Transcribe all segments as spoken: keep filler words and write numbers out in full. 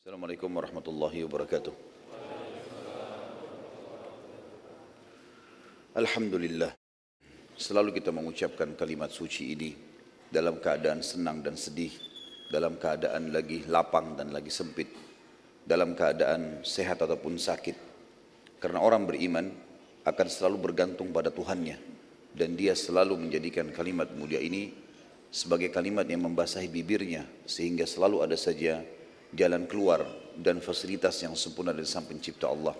Assalamualaikum warahmatullahi wabarakatuh. Alhamdulillah, selalu kita mengucapkan kalimat suci ini dalam keadaan senang dan sedih, dalam keadaan lagi lapang dan lagi sempit, dalam keadaan sehat ataupun sakit. Karena orang beriman akan selalu bergantung pada Tuhannya, dan dia selalu menjadikan kalimat mulia ini sebagai kalimat yang membasahi bibirnya, sehingga selalu ada saja jalan keluar dan fasilitas yang sempurna dari Sang Pencipta Allah.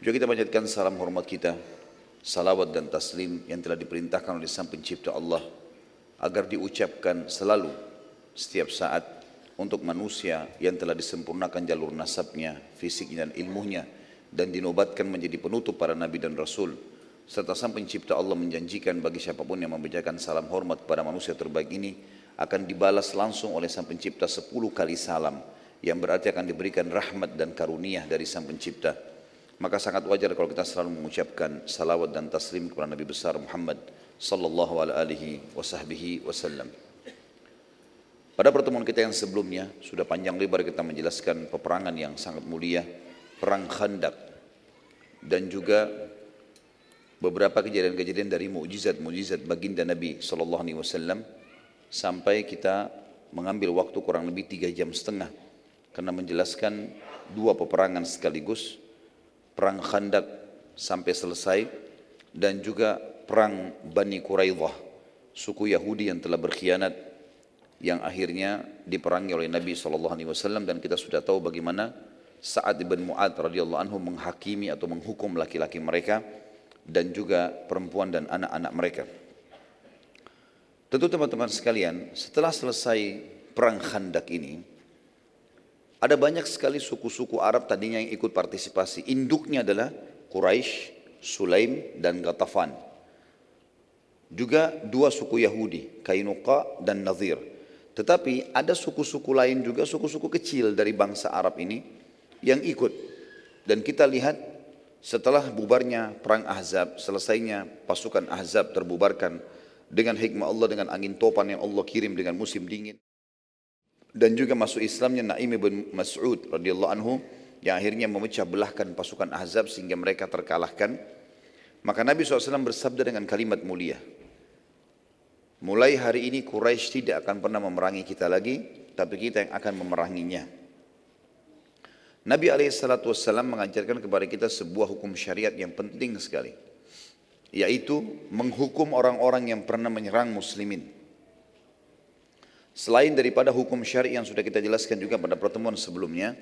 Juga kita panjatkan salam hormat kita, salawat dan taslim yang telah diperintahkan oleh Sang Pencipta Allah agar diucapkan selalu setiap saat untuk manusia yang telah disempurnakan jalur nasabnya, fisiknya dan ilmunya, dan dinobatkan menjadi penutup para nabi dan rasul. Serta Sang Pencipta Allah menjanjikan bagi siapapun yang membacakan salam hormat kepada manusia terbaik ini akan dibalas langsung oleh Sang Pencipta sepuluh kali salam, yang berarti akan diberikan rahmat dan karunia dari Sang Pencipta. Maka sangat wajar kalau kita selalu mengucapkan salawat dan taslim kepada Nabi besar Muhammad sallallahu alaihi wasallam. Pada pertemuan kita yang sebelumnya sudah panjang lebar kita menjelaskan peperangan yang sangat mulia, perang Khandak, dan juga beberapa kejadian-kejadian dari mukjizat-mukjizat baginda Nabi sallallahu alaihi wasallam. Sampai kita mengambil waktu kurang lebih tiga jam setengah karena menjelaskan dua peperangan sekaligus, perang Khandak sampai selesai dan juga perang Bani Qurayzah, suku Yahudi yang telah berkhianat, yang akhirnya diperangi oleh Nabi shallallahu alaihi wasallam. Dan kita sudah tahu bagaimana Sa'd ibn Mu'adh radhiyallahu anhu menghakimi atau menghukum laki-laki mereka dan juga perempuan dan anak-anak mereka. Tentu teman-teman sekalian, setelah selesai perang Khandak ini, ada banyak sekali suku-suku Arab tadinya yang ikut partisipasi. Induknya adalah Quraisy, Sulaim dan Ghatafan. Juga dua suku Yahudi, Kainuqa dan Nazir. Tetapi ada suku-suku lain juga, suku-suku kecil dari bangsa Arab ini yang ikut. Dan kita lihat setelah bubarnya perang Ahzab, selesainya pasukan Ahzab terbubarkan dengan hikmah Allah, dengan angin topan yang Allah kirim dengan musim dingin, dan juga masuk Islamnya Na'im bin Mas'ud radhiyallahu anhu yang akhirnya memecah belahkan pasukan Ahzab sehingga mereka terkalahkan. Maka Nabi shallallahu alaihi wasallam bersabda dengan kalimat mulia, mulai hari ini Quraisy tidak akan pernah memerangi kita lagi, tapi kita yang akan memeranginya. Nabi shallallahu alaihi wasallam mengajarkan kepada kita sebuah hukum syariat yang penting sekali, yaitu menghukum orang-orang yang pernah menyerang muslimin. Selain daripada hukum syari yang sudah kita jelaskan juga pada pertemuan sebelumnya,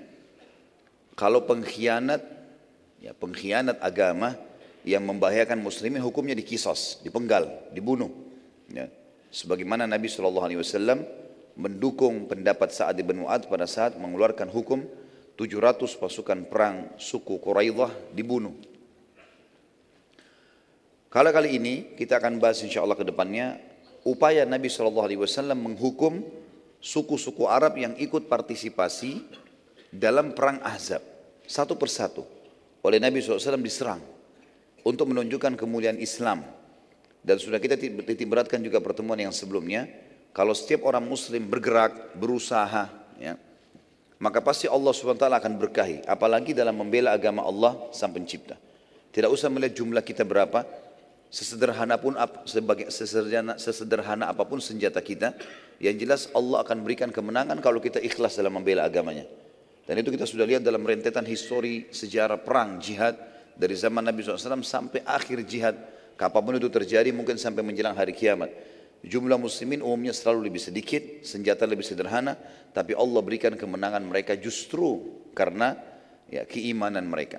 kalau pengkhianat, ya pengkhianat agama yang membahayakan muslimin, hukumnya dikisos, dipenggal, dibunuh. Ya. Sebagaimana Nabi shallallahu alaihi wasallam mendukung pendapat Sa'd ibn Mu'adh pada saat mengeluarkan hukum tujuh ratus pasukan perang suku Quraidah dibunuh. Kalau kali ini kita akan bahas insya Allah ke depannya upaya Nabi shallallahu alaihi wasallam menghukum suku-suku Arab yang ikut partisipasi dalam perang Ahzab. Satu persatu oleh Nabi shallallahu alaihi wasallam diserang untuk menunjukkan kemuliaan Islam. Dan sudah kita titik beratkan juga pertemuan yang sebelumnya, kalau setiap orang muslim bergerak, berusaha, ya, maka pasti Allah subhanahu wa taala akan berkahi. Apalagi dalam membela agama Allah Sang Pencipta. Tidak usah melihat jumlah kita berapa, sesederhana pun sebagai sesederhana, sesederhana apapun senjata kita, yang jelas Allah akan berikan kemenangan kalau kita ikhlas dalam membela agamanya. Dan itu kita sudah lihat dalam rentetan histori sejarah perang jihad dari zaman Nabi shallallahu alaihi wasallam sampai akhir jihad, kapanpun itu terjadi, mungkin sampai menjelang hari kiamat. Jumlah muslimin umumnya selalu lebih sedikit, senjata lebih sederhana, tapi Allah berikan kemenangan mereka justru karena ya, keimanan mereka.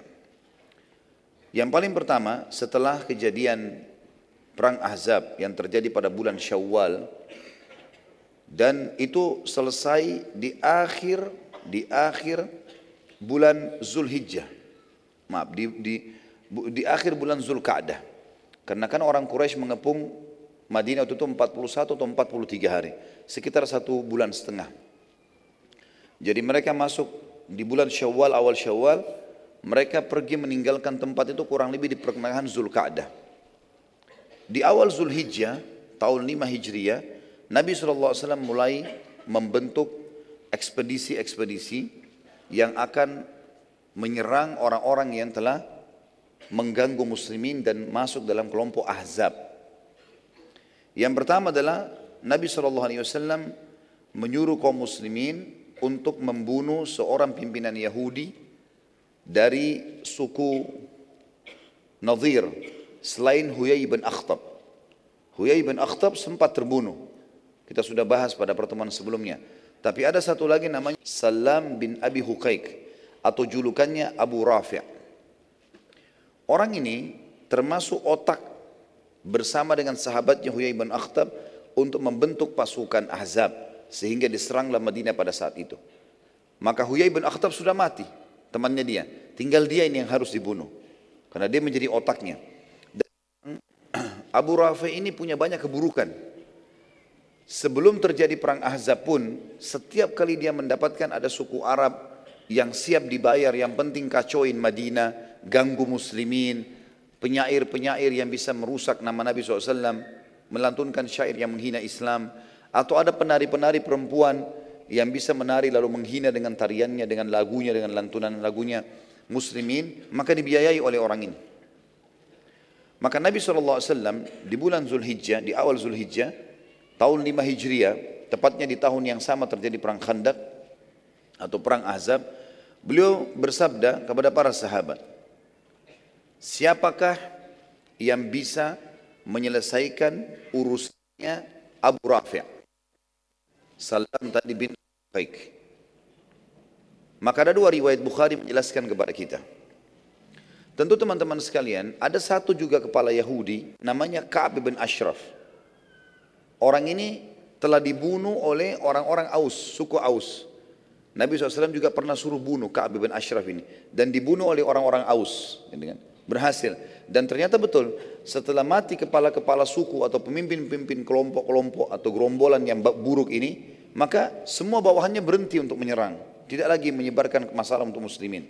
Yang paling pertama, setelah kejadian perang Ahzab yang terjadi pada bulan Syawal, dan itu selesai di akhir di akhir bulan Zulhijjah. Maaf, di di, di akhir bulan Zulqa'dah. Karena kan orang Quraisy mengepung Madinah itu empat puluh satu atau empat puluh tiga hari, sekitar satu bulan setengah. Jadi mereka masuk di bulan Syawal, awal Syawal. Mereka pergi meninggalkan tempat itu kurang lebih di pertengahan Zulqa'dah. Di awal Zulhijjah, tahun lima Hijriah, Nabi shallallahu alaihi wasallam mulai membentuk ekspedisi-ekspedisi yang akan menyerang orang-orang yang telah mengganggu muslimin dan masuk dalam kelompok ahzab. Yang pertama adalah Nabi shallallahu alaihi wasallam menyuruh kaum muslimin untuk membunuh seorang pimpinan Yahudi dari suku Nadir selain Huyayy ibn Akhtab. Huyayy ibn Akhtab sempat terbunuh, kita sudah bahas pada pertemuan sebelumnya. Tapi ada satu lagi namanya Salam bin Abi Huqaiq atau julukannya Abu Rafi'. Orang ini termasuk otak bersama dengan sahabatnya Huyayy bin Akhtab untuk membentuk pasukan Ahzab sehingga diseranglah Madinah pada saat itu. Maka Huyayy bin Akhtab sudah mati, temannya dia, tinggal dia ini yang harus dibunuh karena dia menjadi otaknya. Dan Abu Rafi' ini punya banyak keburukan. Sebelum terjadi perang Ahzab pun, setiap kali dia mendapatkan ada suku Arab yang siap dibayar, yang penting kacauin Madinah, ganggu muslimin, penyair-penyair yang bisa merusak nama Nabi shallallahu alaihi wasallam, melantunkan syair yang menghina Islam, atau ada penari-penari perempuan yang bisa menari lalu menghina dengan tariannya, dengan lagunya, dengan lantunan lagunya muslimin, maka dibiayai oleh orang ini. Maka Nabi shallallahu alaihi wasallam di bulan Zulhijjah, di awal Zulhijjah, tahun lima Hijriah, tepatnya di tahun yang sama terjadi perang Khandak atau perang Ahzab, beliau bersabda kepada para sahabat, siapakah yang bisa menyelesaikan urusannya Abu Rafi'? Salam tadi bin Baik. Maka ada dua riwayat Bukhari menjelaskan kepada kita. Tentu teman-teman sekalian, ada satu juga kepala Yahudi namanya Ka'b bin al-Ashraf. Orang ini telah dibunuh oleh orang-orang Aus, suku Aus. Nabi shallallahu alaihi wasallam juga pernah suruh bunuh Ka'b bin Ashraf ini. Dan dibunuh oleh orang-orang Aus. Berhasil. Dan ternyata betul, setelah mati kepala-kepala suku atau pemimpin-pemimpin kelompok-kelompok atau gerombolan yang buruk ini, maka semua bawahannya berhenti untuk menyerang. Tidak lagi menyebarkan masalah untuk muslimin.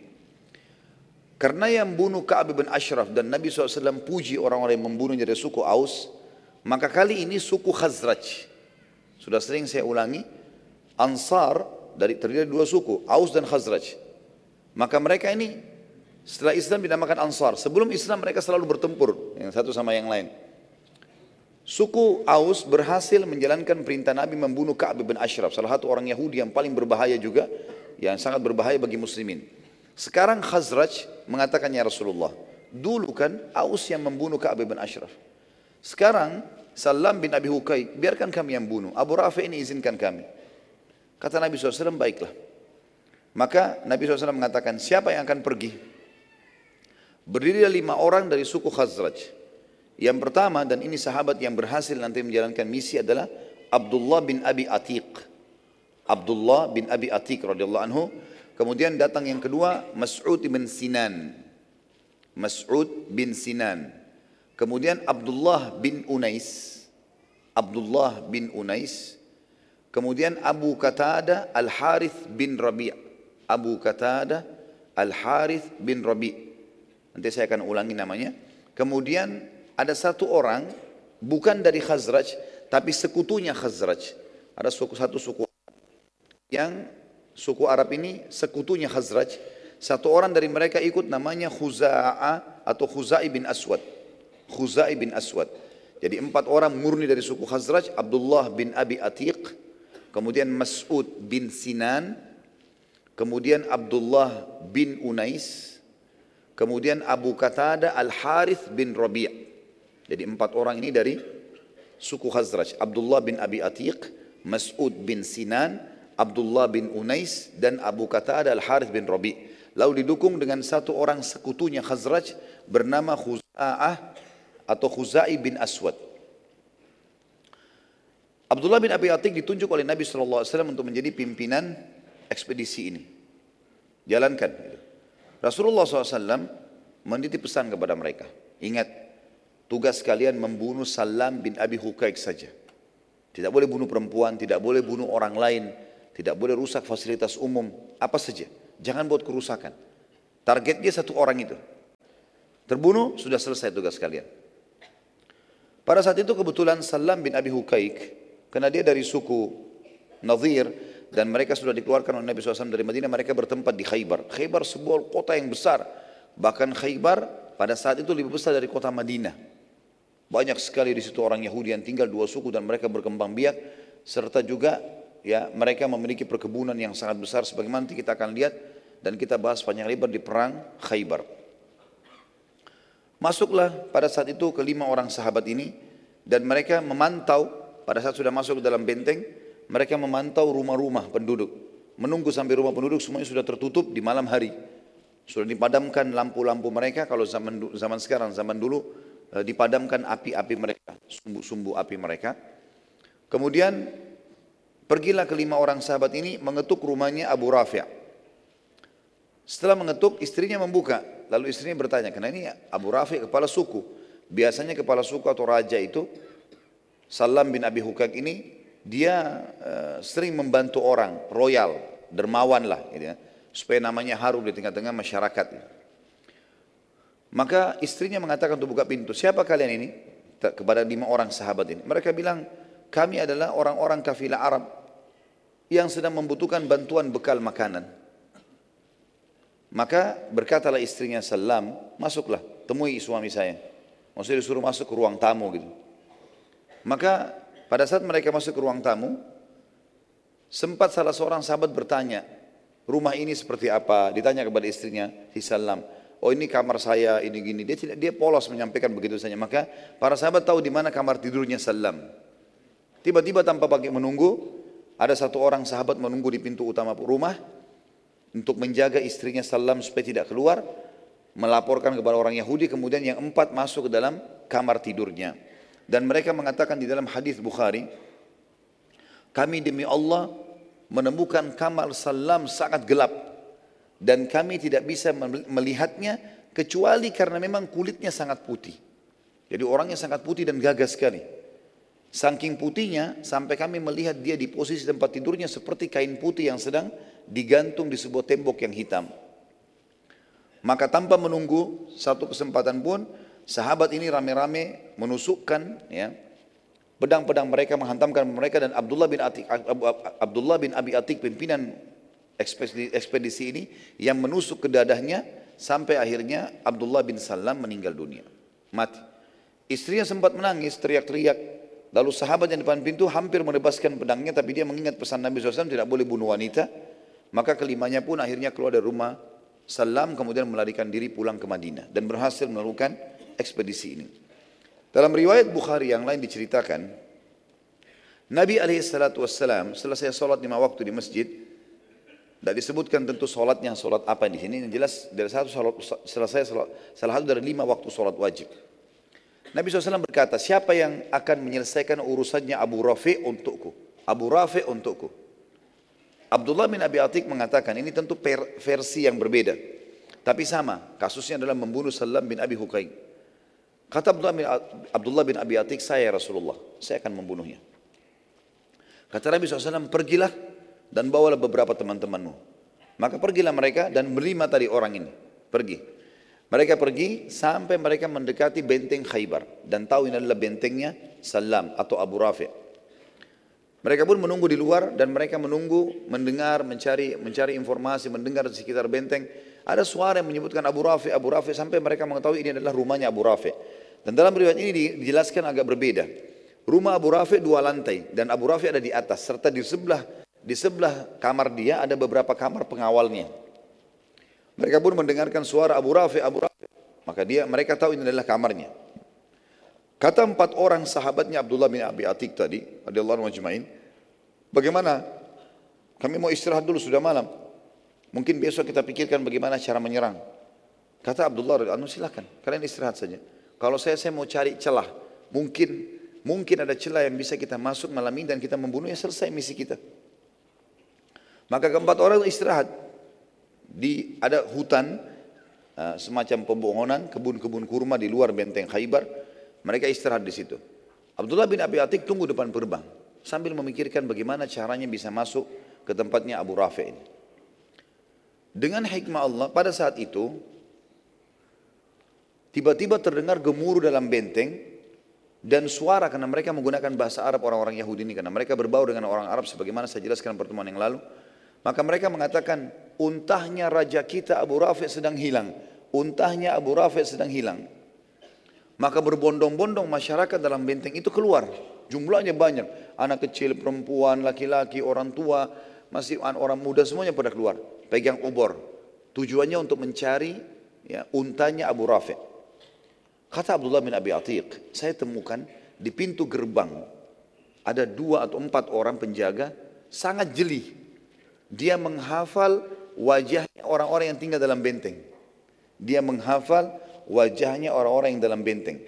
Karena yang bunuh Ka'b bin Ashraf dan Nabi shallallahu alaihi wasallam puji orang-orang yang membunuh dari suku Aus, maka kali ini suku Khazraj, sudah sering saya ulangi, Ansar dari terdiri dua suku, Aus dan Khazraj. Maka mereka ini setelah Islam dinamakan Ansar. Sebelum Islam mereka selalu bertempur yang satu sama yang lain. Suku Aus berhasil menjalankan perintah Nabi membunuh Ka'b bin Ashraf, salah satu orang Yahudi yang paling berbahaya juga, yang sangat berbahaya bagi muslimin. Sekarang Khazraj mengatakannya Rasulullah, dulu kan Aus yang membunuh Ka'b bin Ashraf. Sekarang Salam bin Abi Huqaiq, biarkan kami yang bunuh. Abu Rafi' ini izinkan kami. Kata Nabi shallallahu alaihi wasallam, baiklah. Maka Nabi shallallahu alaihi wasallam mengatakan, siapa yang akan pergi? Berdirilah lima orang dari suku Khazraj. Yang pertama, dan ini sahabat yang berhasil nanti menjalankan misi adalah Abdullah bin Abi Atiq. Abdullah bin Abi Atiq radhiyallahu anhu. Kemudian datang yang kedua, Mas'ud bin Sinan. Mas'ud bin Sinan. Kemudian Abdullah bin Unais, Abdullah bin Unais. Kemudian Abu Qatadah al-Harith bin Rib'i', Abu Qatadah al-Harith bin Rib'i'. Nanti saya akan ulangi namanya. Kemudian ada satu orang bukan dari Khazraj, tapi sekutunya Khazraj. Ada suku, satu suku yang suku Arab ini sekutunya Khazraj. Satu orang dari mereka ikut, namanya Khuza'a atau Khuza'i bin Aswad. Khuza'i bin Aswad. Jadi empat orang murni dari suku Khazraj, Abdullah bin Abi Atiq, kemudian Mas'ud bin Sinan, kemudian Abdullah bin Unais, kemudian Abu Qatadah al-Harith bin Rib'i'. Jadi empat orang ini dari suku Khazraj, Abdullah bin Abi Atiq, Mas'ud bin Sinan, Abdullah bin Unais, dan Abu Qatadah al-Harith bin Rib'i'. Lalu didukung dengan satu orang sekutunya Khazraj bernama Khuza'ah atau Khuza'i bin Aswad. Abdullah bin Abi Atiq ditunjuk oleh Nabi shallallahu alaihi wasallam untuk menjadi pimpinan ekspedisi ini. Jalankan. Rasulullah shallallahu alaihi wasallam menitip pesan kepada mereka. Ingat, tugas kalian membunuh Salam bin Abi Huqaiq saja. Tidak boleh bunuh perempuan, tidak boleh bunuh orang lain, tidak boleh rusak fasilitas umum, apa saja. Jangan buat kerusakan. Targetnya satu orang itu. Terbunuh, sudah selesai tugas kalian. Pada saat itu kebetulan Salam bin Abi Huqaiq, karena dia dari suku Nadir, dan mereka sudah dikeluarkan oleh Nabi shallallahu alaihi wasallam dari Madinah, mereka bertempat di Khaybar. Khaybar sebuah kota yang besar, bahkan Khaybar pada saat itu lebih besar dari kota Madinah. Banyak sekali di situ orang Yahudi yang tinggal, dua suku, dan mereka berkembang biak, serta juga ya mereka memiliki perkebunan yang sangat besar sebagaimana nanti kita akan lihat dan kita bahas panjang lebar di perang Khaybar. Masuklah pada saat itu kelima orang sahabat ini, dan mereka memantau pada saat sudah masuk ke dalam benteng. Mereka memantau rumah-rumah penduduk, menunggu sampai rumah penduduk semuanya sudah tertutup di malam hari, sudah dipadamkan lampu-lampu mereka. Kalau zaman zaman sekarang, zaman dulu dipadamkan api-api mereka, sumbu-sumbu api mereka. Kemudian pergilah kelima orang sahabat ini mengetuk rumahnya Abu Rafi'. Setelah mengetuk, istrinya membuka. Lalu istrinya bertanya, karena ini Abu Rafi' kepala suku. Biasanya kepala suku atau raja itu, Salam bin Abi Huqaiq ini, dia uh, sering membantu orang, royal, dermawan lah, gitu ya, supaya namanya harum di tengah-tengah masyarakat. Maka istrinya mengatakan untuk buka pintu, siapa kalian ini? Kepada lima orang sahabat ini. Mereka bilang, kami adalah orang-orang kafilah Arab yang sedang membutuhkan bantuan bekal makanan. Maka berkatalah istrinya Salam, masuklah, temui suami saya. Maksudnya disuruh masuk ke ruang tamu gitu. Maka pada saat mereka masuk ke ruang tamu, sempat salah seorang sahabat bertanya, rumah ini seperti apa? Ditanya kepada istrinya, si Salam, oh ini kamar saya, ini gini. Dia tidak, dia polos menyampaikan begitu saja. Maka para sahabat tahu di mana kamar tidurnya Salam. Tiba-tiba tanpa pakai menunggu, ada satu orang sahabat menunggu di pintu utama rumah untuk menjaga istrinya Salam supaya tidak keluar, melaporkan kepada orang Yahudi. Kemudian yang empat masuk ke dalam kamar tidurnya. Dan mereka mengatakan di dalam hadis Bukhari, kami demi Allah menemukan kamar Salam sangat gelap dan kami tidak bisa melihatnya kecuali karena memang kulitnya sangat putih. Jadi orangnya sangat putih dan gagah sekali. Saking putihnya sampai kami melihat dia di posisi tempat tidurnya seperti kain putih yang sedang digantung di sebuah tembok yang hitam. Maka tanpa menunggu satu kesempatan pun, sahabat ini rame-rame menusukkan ya, pedang-pedang mereka, menghantamkan mereka. Dan Abdullah bin Atiq, Abdullah bin Abi Atiq, pimpinan ekspedisi ini, yang menusuk ke dadahnya sampai akhirnya Abdullah bin Salam meninggal dunia, mati. Istrinya sempat menangis, teriak-teriak. Lalu sahabat yang depan pintu hampir menebaskan pedangnya, tapi dia mengingat pesan Nabi shallallahu alaihi wasallam tidak boleh bunuh wanita. Maka kelimanya pun akhirnya keluar dari rumah Salam, kemudian melarikan diri pulang ke Madinah dan berhasil melakukan ekspedisi ini. Dalam riwayat Bukhari yang lain diceritakan, Nabi alaihissalatu wassalam setelah saya sholat lima waktu di masjid, tidak disebutkan tentu sholatnya sholat apa di sini. Yang jelas dari satu sholat, setelah saya sholat, salah satu dari lima waktu sholat wajib. Nabi shallallahu alaihi wasallam berkata, siapa yang akan menyelesaikan urusannya Abu Rafi' untukku? Abu Rafi' untukku. Abdullah bin Abi Atiq mengatakan, ini tentu per, versi yang berbeda, tapi sama. Kasusnya adalah membunuh Salam bin Abi Huqaiq. Kata Abdullah bin Abi Atiq, saya Rasulullah, saya akan membunuhnya. Kata Nabi shallallahu alaihi wasallam, pergilah dan bawalah beberapa teman-temanmu. Maka pergilah mereka dan berlima tadi orang ini pergi. Mereka pergi sampai mereka mendekati benteng Khaybar dan tahu ini adalah bentengnya Salam atau Abu Rafi'. Mereka pun menunggu di luar dan mereka menunggu, mendengar, mencari mencari informasi, mendengar di sekitar benteng. Ada suara yang menyebutkan Abu Rafi', Abu Rafi', sampai mereka mengetahui ini adalah rumahnya Abu Rafi'. Dan dalam riwayat ini dijelaskan agak berbeda. Rumah Abu Rafi' dua lantai dan Abu Rafi' ada di atas, serta di sebelah di sebelah kamar dia ada beberapa kamar pengawalnya. Mereka pun mendengarkan suara Abu Rafi', Abu Rafi'. Maka dia mereka tahu ini adalah kamarnya. Kata empat orang sahabatnya Abdullah bin Abi Atiq tadi, radhiyallahu anhu ajma'in, bagaimana? Kami mau istirahat dulu, sudah malam. Mungkin besok kita pikirkan bagaimana cara menyerang. Kata Abdullah, silakan, kalian istirahat saja. Kalau saya, saya mau cari celah. Mungkin mungkin ada celah yang bisa kita masuk malam ini dan kita membunuhnya, selesai misi kita. Maka keempat orang istirahat. Di ada hutan, semacam pepohonan, kebun-kebun kurma di luar benteng Khaybar. Mereka istirahat di situ. Abdullah bin Abi Atiq tunggu depan gerbang sambil memikirkan bagaimana caranya bisa masuk ke tempatnya Abu Rafi' ini. Dengan hikmah Allah, pada saat itu tiba-tiba terdengar gemuruh dalam benteng dan suara, karena mereka menggunakan bahasa Arab orang-orang Yahudi ini, karena mereka berbaur dengan orang Arab sebagaimana saya jelaskan pertemuan yang lalu. Maka mereka mengatakan, untahnya raja kita Abu Rafi' sedang hilang, untahnya Abu Rafi' sedang hilang. Maka berbondong-bondong masyarakat dalam benteng itu keluar, jumlahnya banyak, anak kecil, perempuan, laki-laki, orang tua, masih orang muda, semuanya pada keluar, pegang obor, tujuannya untuk mencari ya, untanya Abu Rafi'. Kata Abdullah bin Abi Atiq, saya temukan di pintu gerbang ada dua atau empat orang penjaga sangat jeli. Dia menghafal wajahnya orang-orang yang tinggal dalam benteng. Dia menghafal wajahnya orang-orang yang dalam benteng.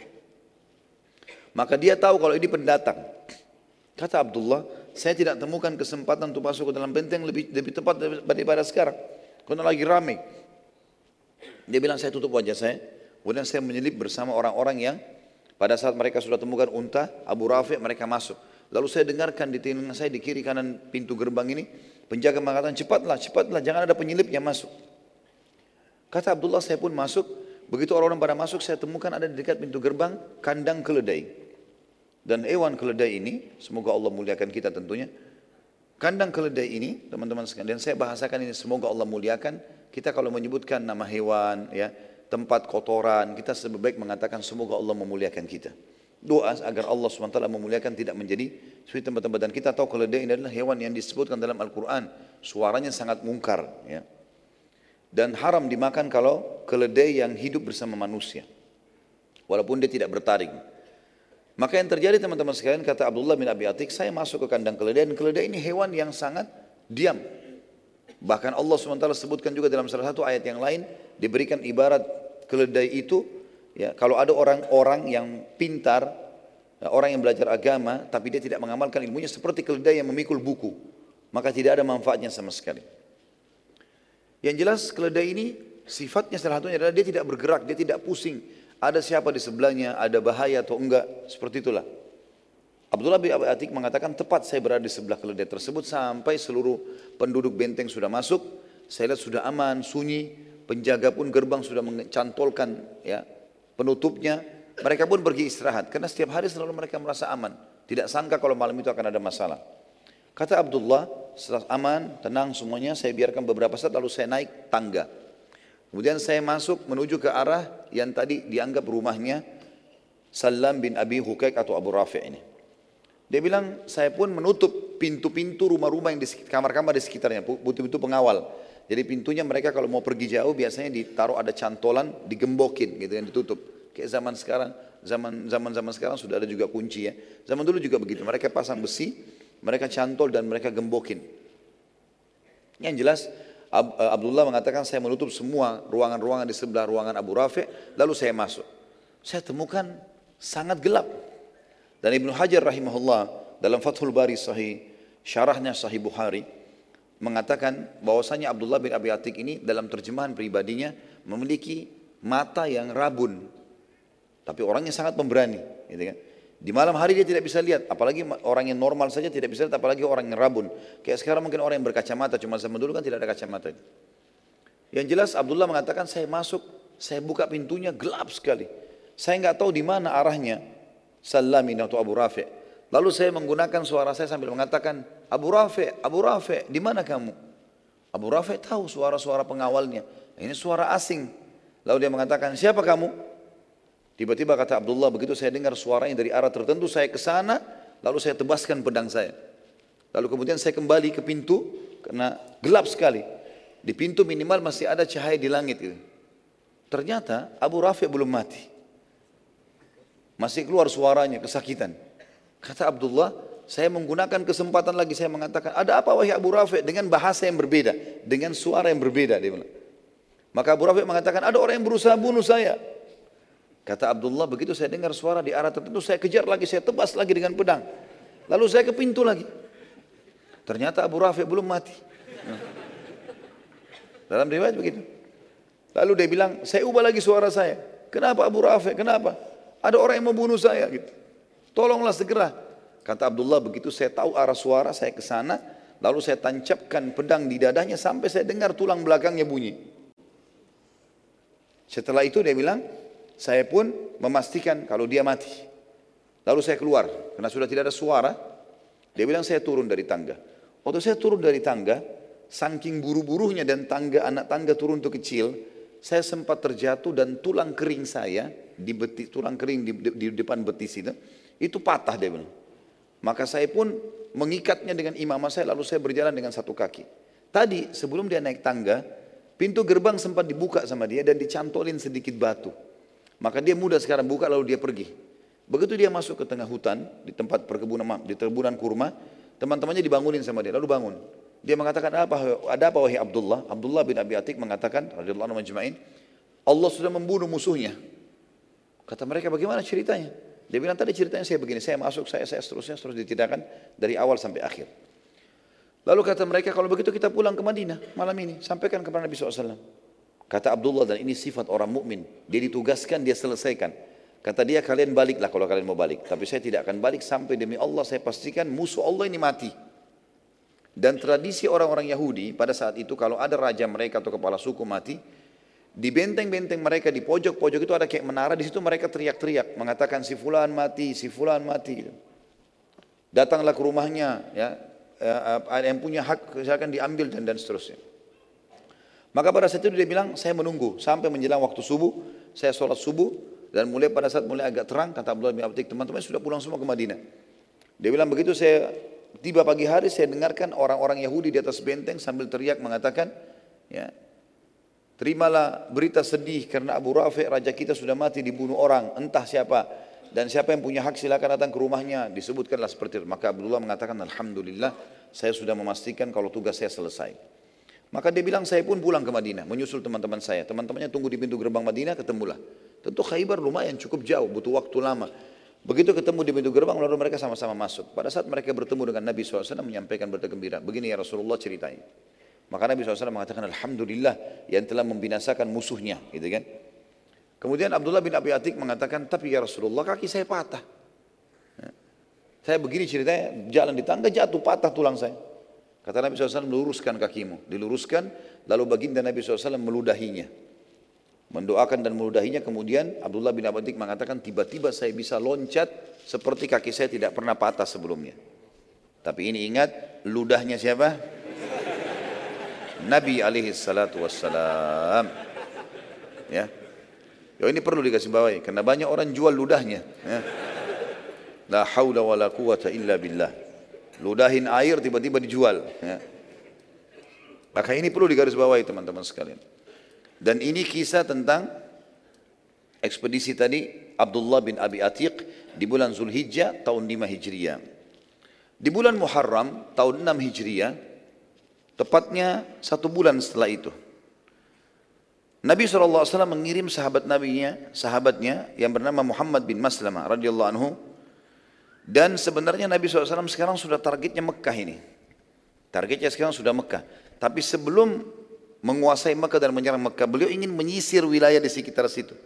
Maka dia tahu kalau ini pendatang. Kata Abdullah, saya tidak temukan kesempatan untuk masuk ke dalam benteng lebih, lebih tepat daripada sekarang, karena lagi ramai. Dia bilang, saya tutup wajah saya. Kemudian saya menyelip bersama orang-orang yang pada saat mereka sudah temukan unta Abu Rafi', mereka masuk. Lalu saya dengarkan di telinga saya, di kiri kanan pintu gerbang ini, penjaga mengatakan, cepatlah, cepatlah, jangan ada penyelipnya masuk. Kata Abdullah, saya pun masuk. Begitu orang-orang pada masuk, saya temukan ada di dekat pintu gerbang kandang keledai. Dan hewan keledai ini, semoga Allah muliakan kita tentunya. Kandang keledai ini, teman-teman sekalian, dan saya bahasakan ini, semoga Allah muliakan kita kalau menyebutkan nama hewan, ya, tempat kotoran, kita lebih baik mengatakan semoga Allah memuliakan kita. Doa agar Allah subhanahu wa taala memuliakan tidak menjadi seperti tempat-tempat. Dan kita tahu keledai ini adalah hewan yang disebutkan dalam Al-Quran. Suaranya sangat mungkar. Ya. Dan haram dimakan kalau keledai yang hidup bersama manusia. Walaupun dia tidak bertaring. Maka yang terjadi teman-teman sekalian, kata Abdullah bin Abi Atiq, saya masuk ke kandang keledai. Dan keledai ini hewan yang sangat diam. Bahkan Allah subhanahu wa taala sebutkan juga dalam salah satu ayat yang lain, diberikan ibarat keledai itu, ya, kalau ada orang-orang yang pintar, orang yang belajar agama, tapi dia tidak mengamalkan ilmunya, seperti keledai yang memikul buku, maka tidak ada manfaatnya sama sekali. Yang jelas keledai ini sifatnya salah satunya adalah dia tidak bergerak, dia tidak pusing, ada siapa di sebelahnya, ada bahaya atau enggak, seperti itulah. Abdullah bin Abi Atiq mengatakan, tepat saya berada di sebelah keledai tersebut sampai seluruh penduduk benteng sudah masuk. Saya lihat sudah aman, sunyi, penjaga pun gerbang sudah mencantolkan ya, penutupnya. Mereka pun pergi istirahat, karena setiap hari selalu mereka merasa aman. Tidak sangka kalau malam itu akan ada masalah. Kata Abdullah, setelah aman, tenang semuanya, saya biarkan beberapa saat lalu saya naik tangga. Kemudian saya masuk menuju ke arah yang tadi dianggap rumahnya Salam bin Abi Huqaiq atau Abu Rafi' ini. Dia bilang, saya pun menutup pintu-pintu rumah-rumah yang di kamar-kamar di sekitarnya, pintu-pintu pengawal. Jadi pintunya mereka kalau mau pergi jauh biasanya ditaruh ada cantolan, digembokin gitu kan, ditutup. Kayak zaman sekarang, zaman zaman zaman sekarang sudah ada juga kunci ya. Zaman dulu juga begitu, mereka pasang besi, mereka cantol dan mereka gembokin. Yang jelas Ab- Abdullah mengatakan, saya menutup semua ruangan-ruangan di sebelah ruangan Abu Rafi', lalu saya masuk. Saya temukan sangat gelap. Dan Ibnu Hajar rahimahullah dalam Fathul Bari Sahih, syarahnya Sahih Bukhari, mengatakan bahwasanya Abdullah bin Abi Atiq ini dalam terjemahan pribadinya memiliki mata yang rabun, tapi orangnya sangat pemberani. Gitu kan. Di malam hari dia tidak bisa lihat, apalagi orang yang normal saja tidak bisa lihat, apalagi orang yang rabun. Kayak sekarang mungkin orang yang berkacamata, cuma zaman dulu kan tidak ada kacamata. Yang jelas Abdullah mengatakan, saya masuk, saya buka pintunya, gelap sekali. Saya nggak tahu di mana arahnya. Salamin atau Abu Rafi'. Lalu saya menggunakan suara saya sambil mengatakan, Abu Rafi', Abu Rafi', di mana kamu? Abu Rafi' tahu suara-suara pengawalnya. Ini suara asing. Lalu dia mengatakan, siapa kamu? Tiba-tiba kata Abdullah, begitu saya dengar suaranya dari arah tertentu, saya ke sana, lalu saya tebaskan pedang saya. Lalu kemudian saya kembali ke pintu, karena gelap sekali. Di pintu minimal masih ada cahaya di langit. Gitu. Ternyata Abu Rafi' belum mati. Masih keluar suaranya, kesakitan. Kata Abdullah, saya menggunakan kesempatan lagi, saya mengatakan, ada apa wahai Abu Rafi', dengan bahasa yang berbeda, dengan suara yang berbeda. Dia bilang. Maka Abu Rafi' mengatakan, ada orang yang berusaha bunuh saya. Kata Abdullah, begitu saya dengar suara di arah tertentu, saya kejar lagi, saya tebas lagi dengan pedang. Lalu saya ke pintu lagi. Ternyata Abu Rafi' belum mati. Dalam riwayat begitu. Lalu dia bilang, saya ubah lagi suara saya. Kenapa Abu Rafi', kenapa? Ada orang yang mau bunuh saya gitu. Tolonglah segera. Kata Abdullah, begitu saya tahu arah suara, saya ke sana, lalu saya tancapkan pedang di dadanya sampai saya dengar tulang belakangnya bunyi. Setelah itu dia bilang, saya pun memastikan kalau dia mati. Lalu saya keluar, karena sudah tidak ada suara. Dia bilang, saya turun dari tangga. Waktu saya turun dari tangga, saking buru-burunya dan tangga anak tangga turun itu kecil, saya sempat terjatuh dan tulang kering saya, di betis, tulang kering di, di, di depan betis itu, itu patah dia bilang. Maka saya pun mengikatnya dengan imamah saya, lalu saya berjalan dengan satu kaki. Tadi sebelum dia naik tangga, pintu gerbang sempat dibuka sama dia dan dicantolin sedikit batu. Maka dia mudah sekarang buka lalu dia pergi. Begitu dia masuk ke tengah hutan, di tempat perkebunan, di perkebunan kurma, teman-temannya dibangunin sama dia, lalu bangun. Dia mengatakan, apa, ada apa wahai Abdullah? Abdullah bin Abi Atiq mengatakan, radhiyallahu anhu majma'in, Allah sudah membunuh musuhnya. Kata mereka, bagaimana ceritanya? Dia bilang, tadi ceritanya saya begini, saya masuk, saya, saya seterusnya, terus ditidakkan dari awal sampai akhir. Lalu kata mereka, kalau begitu kita pulang ke Madinah malam ini, sampaikan kepada Nabi shallallahu alaihi wasallam. Kata Abdullah, dan ini sifat orang mukmin, dia ditugaskan, dia selesaikan. Kata dia, kalian baliklah kalau kalian mau balik. Tapi saya tidak akan balik sampai demi Allah, saya pastikan musuh Allah ini mati. Dan tradisi orang-orang Yahudi pada saat itu, kalau ada raja mereka atau kepala suku mati, di benteng-benteng mereka, di pojok-pojok itu ada kayak menara, di situ mereka teriak-teriak, mengatakan si fulan mati, si fulan mati. Datanglah ke rumahnya, ya, yang punya hak silakan diambil dan dan seterusnya. Maka pada saat itu dia bilang, saya menunggu sampai menjelang waktu subuh, saya sholat subuh, dan mulai pada saat mulai agak terang, kata Abdullah bin Abdik, teman-teman sudah pulang semua ke Madinah. Dia bilang, begitu saya tiba pagi hari, saya dengarkan orang-orang Yahudi di atas benteng sambil teriak mengatakan, ya, terimalah berita sedih karena Abu Rafi', raja kita sudah mati dibunuh orang, entah siapa. Dan siapa yang punya hak silakan datang ke rumahnya, disebutkanlah seperti itu. Maka Abdullah mengatakan, alhamdulillah, saya sudah memastikan kalau tugas saya selesai. Maka dia bilang, saya pun pulang ke Madinah, menyusul teman-teman saya. Teman-temannya tunggu di pintu gerbang Madinah, ketemulah. Tentu Khaybar lumayan cukup jauh, butuh waktu lama. Begitu ketemu di pintu gerbang, lalu mereka sama-sama masuk. Pada saat mereka bertemu dengan Nabi shallallahu alaihi wasallam, menyampaikan berita gembira. Begini ya Rasulullah ceritanya. Maka Nabi shallallahu alaihi wasallam mengatakan, alhamdulillah yang telah membinasakan musuhnya, gitu kan. Kemudian Abdullah bin Abi Atiq mengatakan, tapi ya Rasulullah, kaki saya patah. Saya begini ceritanya, jalan di tangga jatuh, patah tulang saya. Kata Nabi shallallahu alaihi wasallam, luruskan kakimu. Diluruskan, lalu baginda Nabi shallallahu alaihi wasallam meludahinya. Mendoakan dan meludahinya, kemudian Abdullah bin Abi Atiq mengatakan, tiba-tiba saya bisa loncat seperti kaki saya tidak pernah patah sebelumnya. Tapi ini ingat, ludahnya siapa? Nabi alaihi salatu wassalam. Ya. Yo, ini perlu dikasih bawahi karena banyak orang jual ludahnya, ya. La haula wala quwata illa billah. Ludahin air tiba-tiba dijual, ya. Maka ini perlu digarisbawahi teman-teman sekalian. Dan ini kisah tentang ekspedisi tadi Abdullah bin Abi Atiq di bulan Zulhijjah tahun lima Hijriah. Di bulan Muharram tahun enam Hijriah, tepatnya satu bulan setelah itu, Nabi shallallahu alaihi wasallam mengirim sahabat nabinya, sahabatnya yang bernama Muhammad bin Maslamah radhiyallahu anhu. Dan sebenarnya Nabi shallallahu alaihi wasallam sekarang sudah targetnya Mekah ini. Targetnya sekarang sudah Mekah. Tapi sebelum menguasai Mekah dan menyerang Mekah, beliau ingin menyisir wilayah di sekitar situ.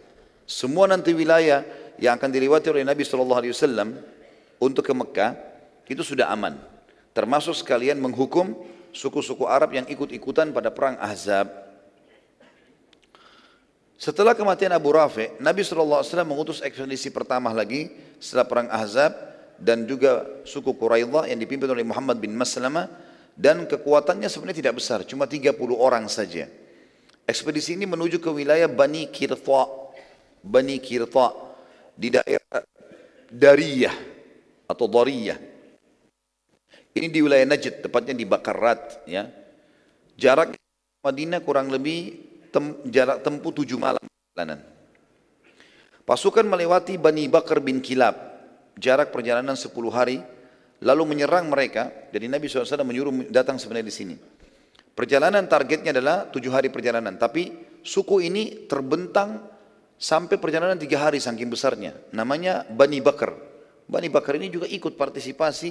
Semua nanti wilayah yang akan dilewati oleh Nabi shallallahu alaihi wasallam untuk ke Mekah itu sudah aman. Termasuk sekalian menghukum suku-suku Arab yang ikut-ikutan pada perang Ahzab. Setelah kematian Abu Rafi', Nabi shallallahu alaihi wasallam mengutus ekspedisi pertama lagi setelah perang Ahzab dan juga suku Quraidah yang dipimpin oleh Muhammad bin Maslamah, dan kekuatannya sebenarnya tidak besar, cuma tiga puluh orang saja. Ekspedisi ini menuju ke wilayah Bani Qurayzah, Bani Qurayzah di daerah Dariyah atau Dariyah. Ini di wilayah Najd, tepatnya di Bakarat, ya. Jarak Madinah kurang lebih tem, jarak tempuh tujuh malam perjalanan. Pasukan melewati Bani Bakar bin Kilab, jarak perjalanan sepuluh hari, lalu menyerang mereka. Jadi Nabi shallallahu alaihi wasallam menyuruh datang sebenarnya di sini. Perjalanan targetnya adalah tujuh hari perjalanan, tapi suku ini terbentang sampai perjalanan tiga hari saking besarnya. Namanya Bani Bakar. Bani Bakar ini juga ikut partisipasi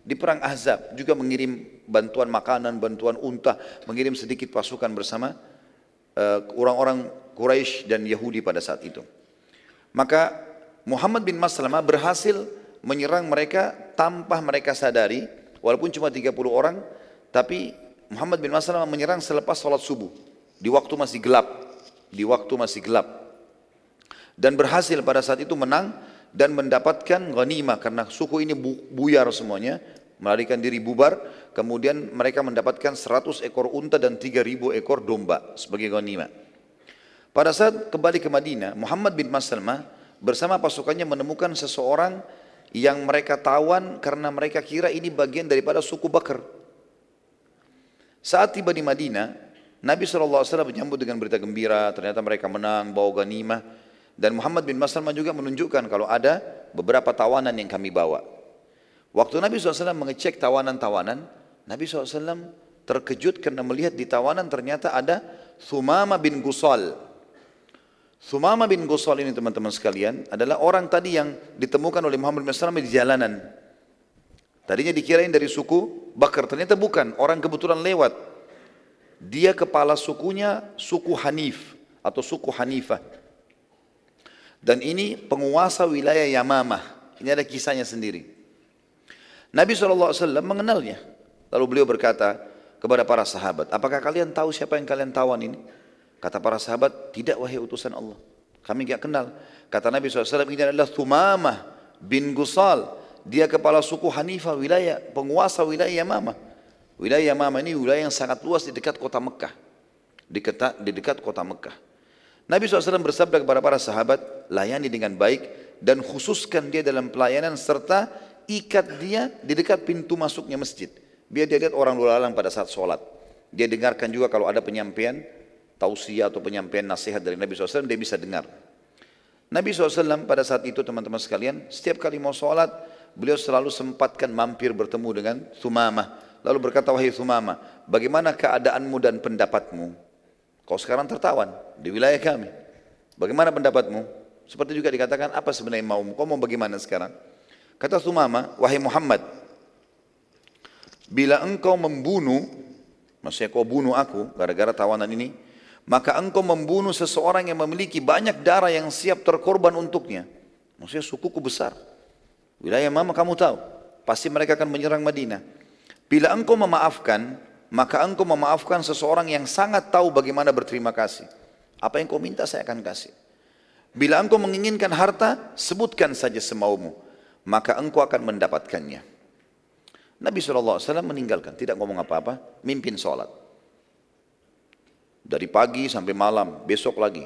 di perang Ahzab, juga mengirim bantuan makanan, bantuan unta, mengirim sedikit pasukan bersama orang-orang uh, Quraisy dan Yahudi pada saat itu. Maka Muhammad bin Maslamah berhasil menyerang mereka tanpa mereka sadari, walaupun cuma tiga puluh orang, tapi Muhammad bin Maslamah menyerang selepas sholat subuh, di waktu masih gelap, di waktu masih gelap. Dan berhasil pada saat itu menang dan mendapatkan ghanimah karena suku ini bu buyar semuanya, melarikan diri bubar, kemudian mereka mendapatkan seratus ekor unta dan tiga ribu ekor domba sebagai ghanimah. Pada saat kembali ke Madinah, Muhammad bin Maslamah bersama pasukannya menemukan seseorang yang mereka tawan karena mereka kira ini bagian daripada suku Bakar. Saat tiba di Madinah, Nabi shallallahu alaihi wasallam menyambut dengan berita gembira, ternyata mereka menang, bawa ghanimah. Dan Muhammad bin Maslamah juga menunjukkan kalau ada beberapa tawanan yang kami bawa. Waktu Nabi shallallahu alaihi wasallam mengecek tawanan-tawanan, Nabi shallallahu alaihi wasallam terkejut karena melihat di tawanan ternyata ada Thumama bin Gusol. Thumama bin Gusol ini teman-teman sekalian adalah orang tadi yang ditemukan oleh Muhammad bin Maslamah di jalanan. Tadinya dikirain dari suku Bakar, ternyata bukan, orang kebetulan lewat. Dia kepala sukunya suku Hanif atau suku Hanifah. Dan ini penguasa wilayah Yamamah. Ini ada kisahnya sendiri. Nabi shallallahu alaihi wasallam mengenalnya. Lalu beliau berkata kepada para sahabat, apakah kalian tahu siapa yang kalian tawan ini? Kata para sahabat, tidak wahai utusan Allah. Kami tidak kenal. Kata Nabi shallallahu alaihi wasallam, ini adalah Thumamah bin Gusol. Dia kepala suku Hanifah, wilayah, penguasa wilayah Yamamah. Wilayah Yamamah ini wilayah yang sangat luas di dekat kota Mekah. Di, keta, di dekat kota Mekah. Nabi shallallahu alaihi wasallam bersabda kepada para sahabat, layani dengan baik dan khususkan dia dalam pelayanan serta ikat dia di dekat pintu masuknya masjid. Biar dia lihat orang lalu lalang pada saat sholat. Dia dengarkan juga kalau ada penyampaian tausiah atau penyampaian nasihat dari Nabi shallallahu alaihi wasallam, dia bisa dengar. Nabi shallallahu alaihi wasallam pada saat itu teman-teman sekalian, setiap kali mau sholat, beliau selalu sempatkan mampir bertemu dengan Thumamah. Lalu berkata, wahai Thumama, bagaimana keadaanmu dan pendapatmu? Kau sekarang tertawan di wilayah kami. Bagaimana pendapatmu? Seperti juga dikatakan, apa sebenarnya maumu? Kau mau bagaimana sekarang? Kata Thumama, wahai Muhammad, bila engkau membunuh, maksudnya kau bunuh aku, gara-gara tawanan ini, maka engkau membunuh seseorang yang memiliki banyak darah yang siap terkorban untuknya. Maksudnya sukuku besar. Wilayah Mama kamu tahu, pasti mereka akan menyerang Madinah. Bila engkau memaafkan, maka engkau memaafkan seseorang yang sangat tahu bagaimana berterima kasih. Apa yang kau minta saya akan kasih. Bila engkau menginginkan harta, sebutkan saja semaumu. Maka engkau akan mendapatkannya. Nabi shallallahu alaihi wasallam meninggalkan, tidak ngomong apa-apa, mimpin sholat. Dari pagi sampai malam, besok lagi.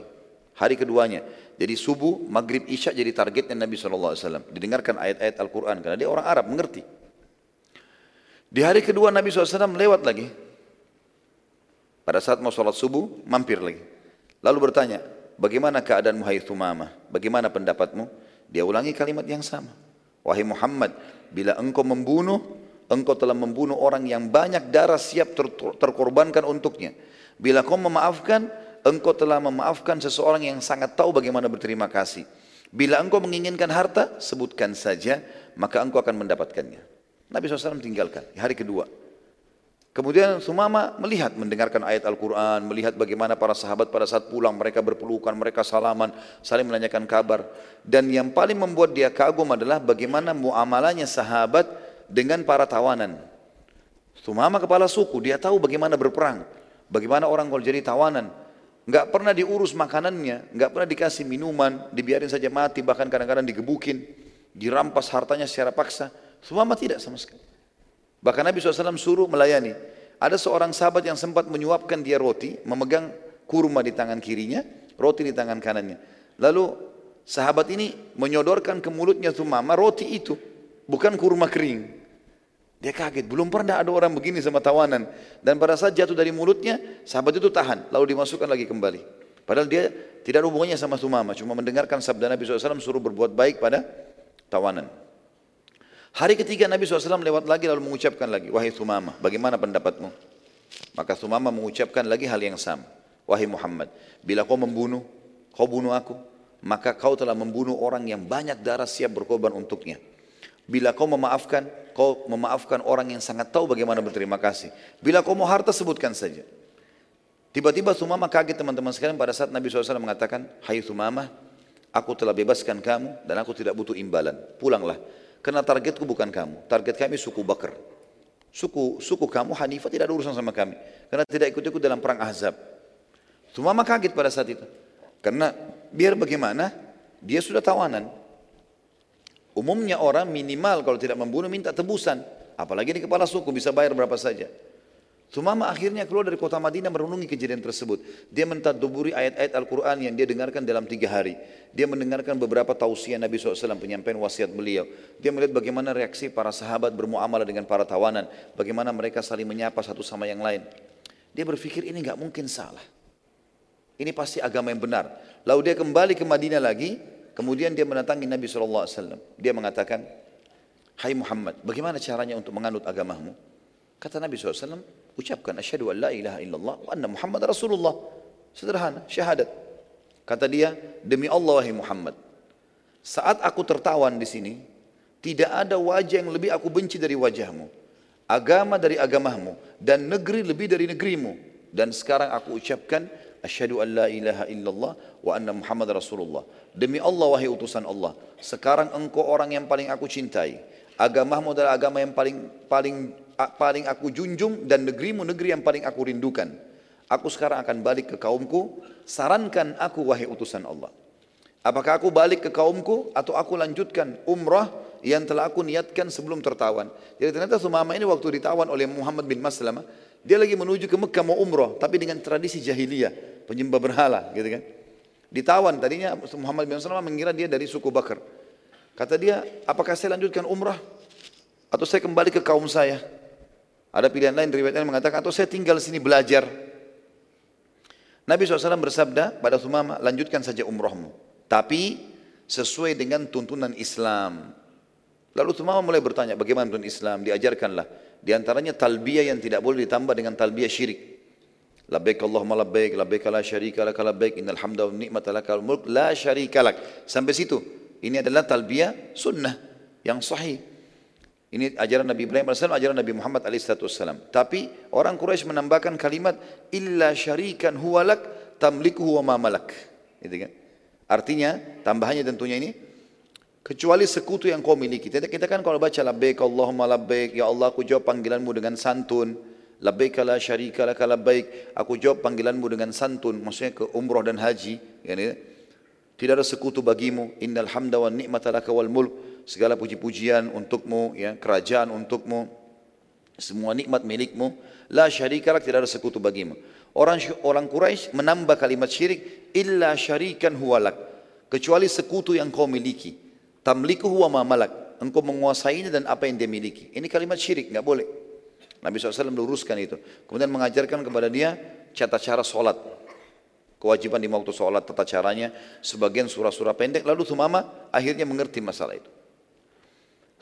Hari keduanya. Jadi subuh, maghrib, isya jadi targetnya Nabi shallallahu alaihi wasallam. Didengarkan ayat-ayat Al-Quran, karena dia orang Arab, mengerti. Di hari kedua Nabi shallallahu alaihi wasallam lewat lagi. Pada saat mau sholat subuh, mampir lagi. Lalu bertanya, bagaimana keadaanmu hai Thumama? Bagaimana pendapatmu? Dia ulangi kalimat yang sama. Wahai Muhammad, bila engkau membunuh, engkau telah membunuh orang yang banyak darah siap ter terkorbankan untuknya. Bila kau memaafkan, engkau telah memaafkan seseorang yang sangat tahu bagaimana berterima kasih. Bila engkau menginginkan harta, sebutkan saja, maka engkau akan mendapatkannya. Nabi shallallahu alaihi wasallam tinggalkan hari kedua. Kemudian Thumama melihat, mendengarkan ayat Al-Quran, melihat bagaimana para sahabat pada saat pulang mereka berpelukan, mereka salaman, saling menanyakan kabar. Dan yang paling membuat dia kagum adalah bagaimana muamalahnya sahabat dengan para tawanan. Thumama kepala suku, dia tahu bagaimana berperang, bagaimana orang kalau jadi tawanan. Nggak pernah diurus makanannya, nggak pernah dikasih minuman, dibiarin saja mati, bahkan kadang-kadang digebukin, dirampas hartanya secara paksa. Thumama tidak sama sekali. Bahkan Nabi shallallahu alaihi wasallam suruh melayani. Ada seorang sahabat yang sempat menyuapkan dia roti, memegang kurma di tangan kirinya, roti di tangan kanannya. Lalu sahabat ini menyodorkan ke mulutnya Thumama roti itu, bukan kurma kering. Dia kaget, belum pernah ada orang begini sama tawanan. Dan pada saat jatuh dari mulutnya, sahabat itu tahan, lalu dimasukkan lagi kembali. Padahal dia tidak ada hubungannya sama Thumama, cuma mendengarkan sabda Nabi shallallahu alaihi wasallam suruh berbuat baik pada tawanan. Hari ketiga Nabi shallallahu alaihi wasallam lewat lagi lalu mengucapkan lagi, wahai Thumama, bagaimana pendapatmu? Maka Thumama mengucapkan lagi hal yang sama. Wahai Muhammad, bila kau membunuh, kau bunuh aku, maka kau telah membunuh orang yang banyak darah siap berkorban untuknya. Bila kau memaafkan, kau memaafkan orang yang sangat tahu bagaimana berterima kasih. Bila kau mau harta, sebutkan saja. Tiba-tiba Thumama kaget teman-teman sekalian pada saat Nabi shallallahu alaihi wasallam mengatakan, hai Thumama, aku telah bebaskan kamu dan aku tidak butuh imbalan, pulanglah. Karena targetku bukan kamu, target kami suku Bakar. Suku suku kamu Hanifah tidak ada urusan sama kami. Karena tidak ikut-ikut dalam perang Ahzab. Thumama kaget pada saat itu. Karena biar bagaimana, dia sudah tawanan. Umumnya orang minimal kalau tidak membunuh minta tebusan, apalagi ini kepala suku bisa bayar berapa saja. Thumama akhirnya keluar dari kota Madinah merenungi kejadian tersebut. Dia mentadaburi ayat-ayat Al-Quran yang dia dengarkan dalam tiga hari. Dia mendengarkan beberapa tausiah Nabi shallallahu alaihi wasallam, penyampaian wasiat beliau. Dia melihat bagaimana reaksi para sahabat bermuamalah dengan para tawanan, bagaimana mereka saling menyapa satu sama yang lain. Dia berpikir ini nggak mungkin salah, ini pasti agama yang benar. Lalu dia kembali ke Madinah lagi. Kemudian dia mendatangi Nabi shallallahu alaihi wasallam. Dia mengatakan, "Hai Muhammad, bagaimana caranya untuk menganut agamamu?" Kata Nabi shallallahu alaihi wasallam, "Ucapkan, asyhadu an la ilaha illallah wa anna Muhammad Rasulullah." Sederhana, syahadat. Kata dia, "Demi Allah, wahai Muhammad, saat aku tertawan di sini, tidak ada wajah yang lebih aku benci dari wajahmu, agama dari agamamu, dan negeri lebih dari negerimu. Dan sekarang aku ucapkan, asyhadu an la ilaha illallah wa anna Muhammad Rasulullah. Demi Allah, wahai utusan Allah, sekarang engkau orang yang paling aku cintai, agamamu adalah agama yang paling paling paling aku junjung, dan negerimu negeri yang paling aku rindukan. Aku sekarang akan balik ke kaumku, sarankan aku wahai utusan Allah. Apakah aku balik ke kaumku atau aku lanjutkan umrah yang telah aku niatkan sebelum tertawan?" Jadi ternyata Thumama ini waktu ditawan oleh Muhammad bin Maslamah, dia lagi menuju ke Mekah mau umrah, tapi dengan tradisi jahiliyah, penyembah berhala, gitu kan? Ditawan, tadinya Muhammad bin Salman mengira dia dari suku Bakar. Kata dia, apakah saya lanjutkan umrah atau saya kembali ke kaum saya? Ada pilihan lain, riwayatnya mengatakan atau saya tinggal sini belajar. Nabi shallallahu alaihi wasallam bersabda pada Thumama, lanjutkan saja umrahmu, tapi sesuai dengan tuntunan Islam. Lalu Thumama mulai bertanya, bagaimana tuntunan Islam? Diajarkanlah. Di antaranya talbiyah yang tidak boleh ditambah dengan talbiyah syirik. Labbaik Allahumma labbaik, labbaik la syarika lak labbaik, innal hamda wan ni'mata lakal mulk, la syarika lak. Sampai situ. Ini adalah talbiyah sunnah yang sahih. Ini ajaran Nabi Ibrahim alaihissalam, ajaran Nabi Muhammad alaihissalam. Tapi orang Quraisy menambahkan kalimat illa syarikan huwa lak tamlikuhu wa ma malak. Gitu kan? Artinya tambahannya tentunya ini kecuali sekutu yang kau miliki. Kita kan kalau baca labbaik Allahumma labbaik, ya Allah aku jawab panggilanmu dengan santun. Labbaik la syarika lak labbaik, aku jawab panggilanmu dengan santun, maksudnya ke umrah dan haji, yani tidak ada sekutu bagimu. Innal hamda wan ni'mata lak wal mulk, segala puji-pujian untukmu, ya kerajaan untukmu, semua nikmat milikmu. La syarika lak, tidak ada sekutu bagimu. Orang orang Quraisy menambah kalimat syirik, illa syarikan huwa lak, kecuali sekutu yang kau miliki. Tamliku huwa ma malak, engkau menguasainya dan apa yang dia miliki. Ini kalimat syirik, enggak boleh. Nabi shallallahu alaihi wasallam meluruskan itu. Kemudian mengajarkan kepada dia tata cara solat, kewajiban di waktu solat, tata caranya, sebagian surah-surah pendek. Lalu Thumama akhirnya mengerti masalah itu.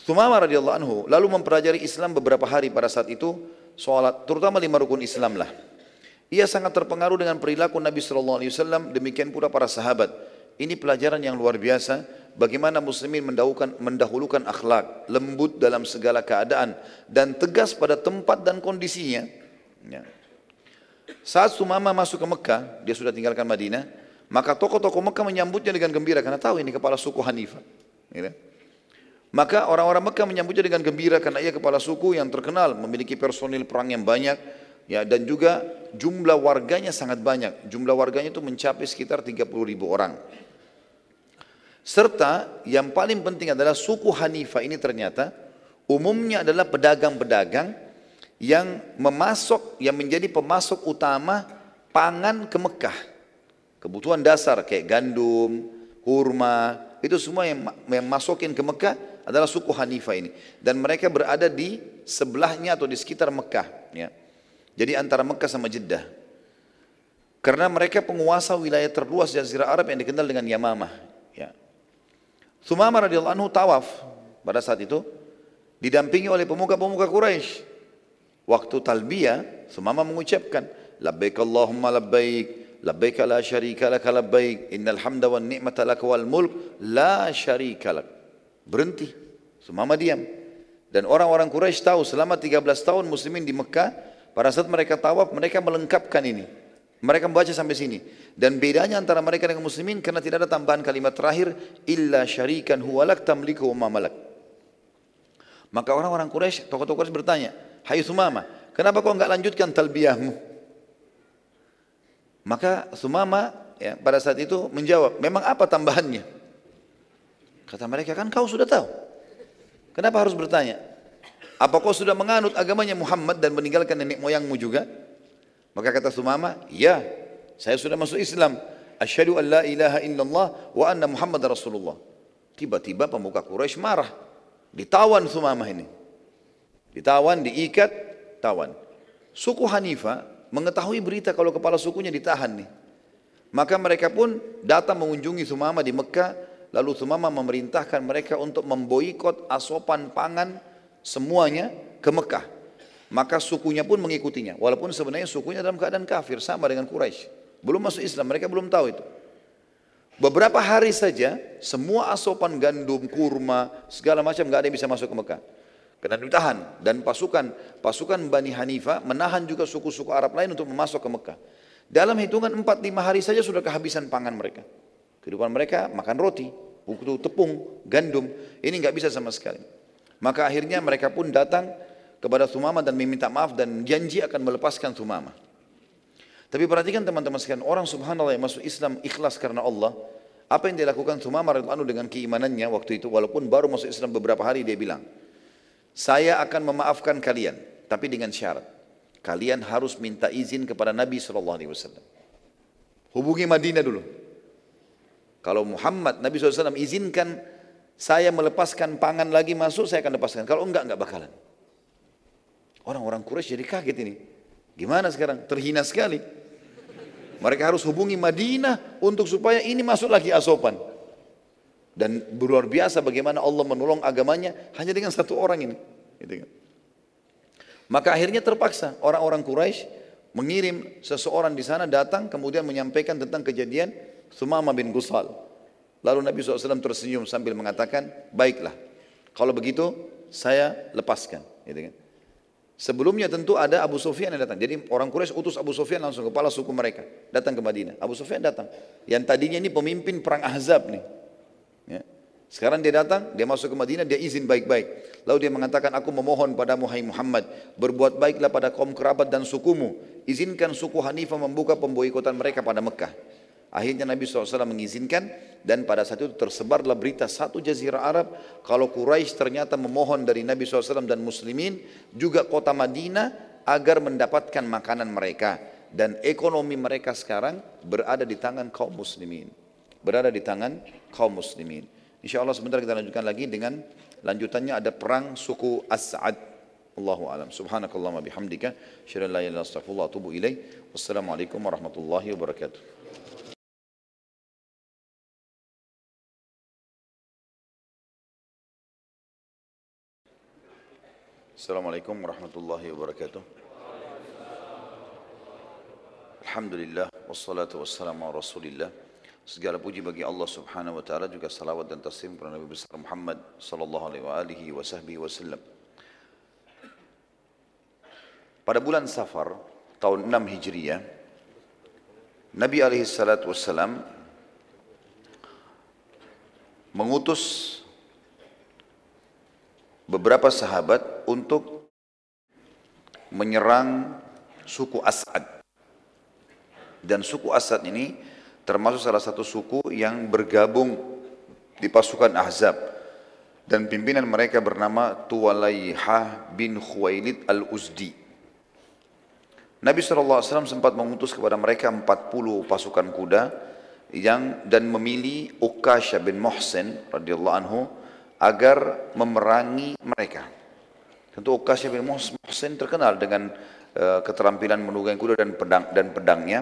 Thumama radhiyallahu anhu lalu mempelajari Islam beberapa hari pada saat itu, solat, terutama lima rukun Islam lah. Ia sangat terpengaruh dengan perilaku Nabi shallallahu alaihi wasallam, demikian pula para sahabat. Ini pelajaran yang luar biasa. Bagaimana muslimin mendahulukan, mendahulukan akhlak, lembut dalam segala keadaan, dan tegas pada tempat dan kondisinya. Ya. Saat Thumama masuk ke Mekah, dia sudah tinggalkan Madinah, maka tokoh-tokoh Mekah menyambutnya dengan gembira, karena tahu ini kepala suku Hanifa. Ya. Maka orang-orang Mekah menyambutnya dengan gembira, karena ia kepala suku yang terkenal, memiliki personil perang yang banyak, ya, dan juga jumlah warganya sangat banyak. Jumlah warganya itu mencapai sekitar tiga puluh ribu orang. Serta yang paling penting adalah suku Hanifa ini ternyata umumnya adalah pedagang-pedagang yang memasok, yang menjadi pemasok utama pangan ke Mekah. Kebutuhan dasar kayak gandum, kurma, itu semua yang, yang masukin ke Mekah adalah suku Hanifa ini. Dan mereka berada di sebelahnya atau di sekitar Mekah. Ya. Jadi antara Mekah sama Jeddah. Karena mereka penguasa wilayah terluas Jazirah Arab yang dikenal dengan Yamamah. Thumama radhiyallahu anhu tawaf pada saat itu didampingi oleh pemuka-pemuka Quraisy. Waktu talbiyah, Thumama mengucapkan, labbaik Allahumma labbaik, labbaik la syarika lak labbaik, innal hamda wan ni'mata lak wal mulk, la syarika lak. Berhenti. Thumama diam. Dan orang-orang Quraisy tahu selama tiga belas tahun muslimin di Mekah, pada saat mereka tawaf mereka melengkapkan ini. Mereka membaca sampai sini. Dan bedanya antara mereka dengan muslimin karena tidak ada tambahan kalimat terakhir, illa syarikan huwa lak tamliku wa ma malak. Maka orang-orang Quraisy, tokoh-tokoh Quraisy bertanya, "Hai Thumama, kenapa kau enggak lanjutkan talbiyahmu?" Maka Thumama ya, pada saat itu menjawab, "Memang apa tambahannya?" Kata mereka, "Kan kau sudah tahu." Kenapa harus bertanya? Apa kau sudah menganut agamanya Muhammad dan meninggalkan nenek moyangmu juga? Maka kata Thumama, ya, saya sudah masuk Islam. Asyhadu an la ilaha illallah wa anna Muhammad Rasulullah. Tiba-tiba pemuka Quraisy marah. Ditawan Thumama ini. Ditawan, diikat, tawan. Suku Hanifa mengetahui berita kalau kepala sukunya ditahan nih. Maka mereka pun datang mengunjungi Thumama di Mekah. Lalu Thumama memerintahkan mereka untuk memboikot asupan pangan semuanya ke Mekah. Maka sukunya pun mengikutinya. Walaupun sebenarnya sukunya dalam keadaan kafir, sama dengan Quraisy. Belum masuk Islam, mereka belum tahu itu. Beberapa hari saja, semua asupan gandum, kurma, segala macam nggak ada yang bisa masuk ke Mekah. Karena ditahan. Dan pasukan pasukan Bani Hanifah menahan juga suku-suku Arab lain untuk memasuk ke Mekah. Dalam hitungan empat lima hari saja sudah kehabisan pangan mereka. Kehidupan mereka makan roti, butuh tepung, gandum, ini nggak bisa sama sekali. Maka akhirnya mereka pun datang kepada Thumama dan meminta maaf dan janji akan melepaskan Thumama. Tapi perhatikan teman-teman sekalian, orang subhanallah yang masuk Islam ikhlas karena Allah. Apa yang dilakukan Thumama radhiyallahu anhu dengan keimanannya waktu itu, walaupun baru masuk Islam beberapa hari, dia bilang, saya akan memaafkan kalian, tapi dengan syarat kalian harus minta izin kepada Nabi shallallahu alaihi wasallam. Hubungi Madinah dulu. Kalau Muhammad, Nabi shallallahu alaihi wasallam izinkan saya melepaskan pangan lagi masuk, saya akan lepaskan. Kalau enggak, enggak bakalan. Orang-orang Quraisy jadi kaget ini. Gimana sekarang? Terhina sekali. Mereka harus hubungi Madinah untuk supaya ini masuk lagi asopan. Dan luar biasa bagaimana Allah menolong agamanya hanya dengan satu orang ini. Maka akhirnya terpaksa orang-orang Quraisy mengirim seseorang di sana datang kemudian menyampaikan tentang kejadian Thumama bin Gusol. Lalu Nabi shallallahu alaihi wasallam tersenyum sambil mengatakan, baiklah, kalau begitu saya lepaskan. Gitu kan. Sebelumnya tentu ada Abu Sufyan yang datang. Jadi orang Quraisy utus Abu Sufyan langsung, kepala suku mereka, datang ke Madinah. Abu Sufyan datang. Yang tadinya ini pemimpin perang Ahzab nih. Ya. Sekarang dia datang, dia masuk ke Madinah, dia izin baik-baik. Lalu dia mengatakan, aku memohon padamu hai Muhammad, berbuat baiklah pada kaum kerabat dan sukumu. Izinkan suku Hanifah membuka pemboikotan mereka pada Mekah. Akhirnya Nabi shallallahu alaihi wasallam mengizinkan, dan pada saat itu tersebarlah berita satu jazirah Arab kalau Quraisy ternyata memohon dari Nabi shallallahu alaihi wasallam dan muslimin juga kota Madinah agar mendapatkan makanan mereka. Dan ekonomi mereka sekarang berada di tangan kaum muslimin. Berada di tangan kaum muslimin. Insya Allah sebentar kita lanjutkan lagi dengan lanjutannya ada perang suku As'ad. Allahu a'lam. Subhanakallahumma bihamdika. Asyhadu an la ilaha illa anta astaghfiruka wa atubu ilaik. Wassalamualaikum warahmatullahi wabarakatuh. Assalamualaikum warahmatullahi wabarakatuh. Alhamdulillah wassalatu wassalamu ala Rasulillah. Segala puji bagi Allah Subhanahu wa taala, juga salawat dan taslim kepada Nabi besar Muhammad sallallahu alaihi wa sahbihi wasallam. Pada bulan Safar tahun enam Hijriah, Nabi alaihi salatu wassalam mengutus beberapa sahabat untuk menyerang suku As'ad. Dan suku As'ad ini termasuk salah satu suku yang bergabung di pasukan Ahzab. Dan pimpinan mereka bernama Tuwalaihah bin Khuwailid al-Uzdi. Nabi shallallahu alaihi wasallam sempat mengutus kepada mereka empat puluh pasukan kuda yang, dan memilih Ukkasha bin Mihsan radhiyallahu anhu agar memerangi mereka. Tentu Ukkasha bin Mihsan terkenal dengan uh, keterampilan menunggang kuda dan pedang dan pedangnya,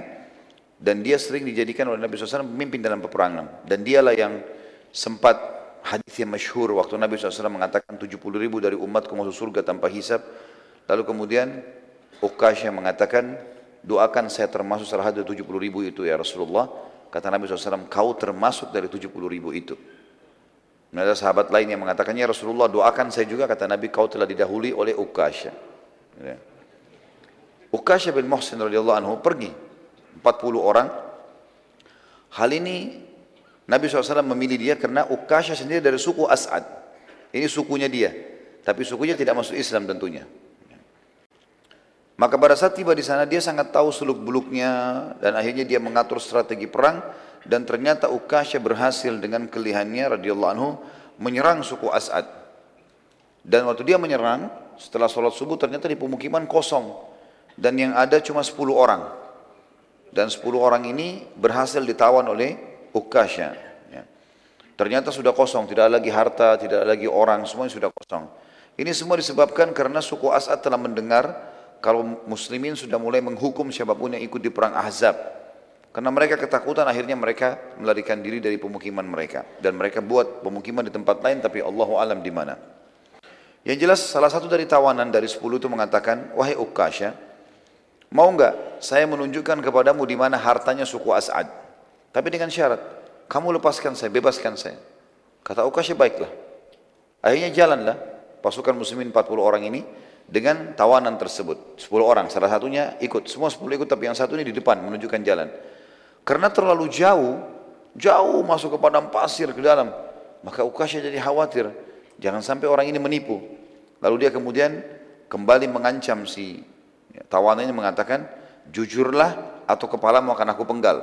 dan dia sering dijadikan oleh Nabi shallallahu alaihi wasallam pemimpin dalam peperangan. Dan dialah yang sempat hadis yang masyhur waktu Nabi shallallahu alaihi wasallam mengatakan tujuh puluh ribu dari umatku masuk surga tanpa hisab. Lalu kemudian Ukkasha mengatakan, doakan saya termasuk salah satu tujuh puluh ribu itu ya Rasulullah. Kata Nabi shallallahu alaihi wasallam, kau termasuk dari tujuh puluh ribu itu. Nah, ada sahabat lain yang mengatakannya, Rasulullah doakan saya juga. Kata Nabi, kau telah didahului oleh Ukkasha. Ya. Ukkasha bin Mihsan radhiyallahu anhu pergi empat puluh orang. Hal ini Nabi shallallahu alaihi wasallam memilih dia karena Ukkasha sendiri dari suku As'ad. Ini sukunya dia, tapi sukunya tidak masuk Islam tentunya. Maka pada saat tiba di sana dia sangat tahu seluk beluknya, dan akhirnya dia mengatur strategi perang. Dan ternyata Ukkasha berhasil dengan kelihannya radhiyallahu anhu menyerang suku As'ad. Dan waktu dia menyerang, setelah sholat subuh ternyata di pemukiman kosong. Dan yang ada cuma sepuluh orang. Dan sepuluh orang ini berhasil ditawan oleh Ukkasha. Ya. Ternyata sudah kosong, tidak ada lagi harta, tidak ada lagi orang, semuanya sudah kosong. Ini semua disebabkan karena suku As'ad telah mendengar kalau muslimin sudah mulai menghukum siapapun yang ikut di perang Ahzab. Karena mereka ketakutan, akhirnya mereka melarikan diri dari pemukiman mereka. Dan mereka buat pemukiman di tempat lain, tapi Allahu alam di mana. Yang jelas salah satu dari tawanan dari sepuluh itu mengatakan, wahai Ukkasha, mau enggak saya menunjukkan kepadamu di mana hartanya suku As'ad, tapi dengan syarat, kamu lepaskan saya, bebaskan saya. Kata Ukkasha, baiklah. Akhirnya jalanlah pasukan muslimin empat puluh orang ini dengan tawanan tersebut. Sepuluh orang, salah satunya ikut, semua sepuluh ikut, tapi yang satu ini di depan menunjukkan jalan. Karena terlalu jauh, jauh masuk ke padang pasir ke dalam, maka Ukkasha jadi khawatir, jangan sampai orang ini menipu. Lalu dia kemudian kembali mengancam si ya, tawanannya mengatakan, jujurlah atau kepalamu akan aku penggal.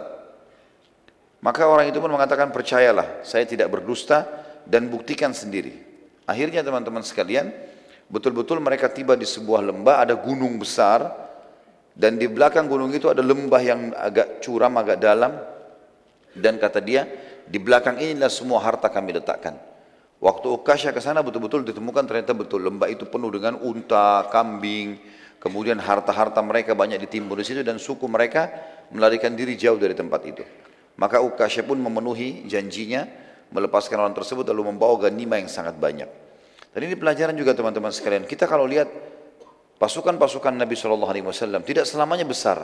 Maka orang itu pun mengatakan, percayalah, saya tidak berdusta, dan buktikan sendiri. Akhirnya teman-teman sekalian, betul-betul mereka tiba di sebuah lembah, ada gunung besar, dan di belakang gunung itu ada lembah yang agak curam, agak dalam. Dan kata dia, di belakang inilah semua harta kami letakkan. Waktu Ukkasha ke sana betul-betul ditemukan, ternyata betul lembah itu penuh dengan unta, kambing, kemudian harta-harta mereka banyak ditimbun di situ, dan suku mereka melarikan diri jauh dari tempat itu. Maka Ukkasha pun memenuhi janjinya, melepaskan orang tersebut lalu membawa ghanimah yang sangat banyak. Dan ini pelajaran juga teman-teman sekalian. Kita kalau lihat pasukan-pasukan Nabi shallallahu alaihi wasallam tidak selamanya besar.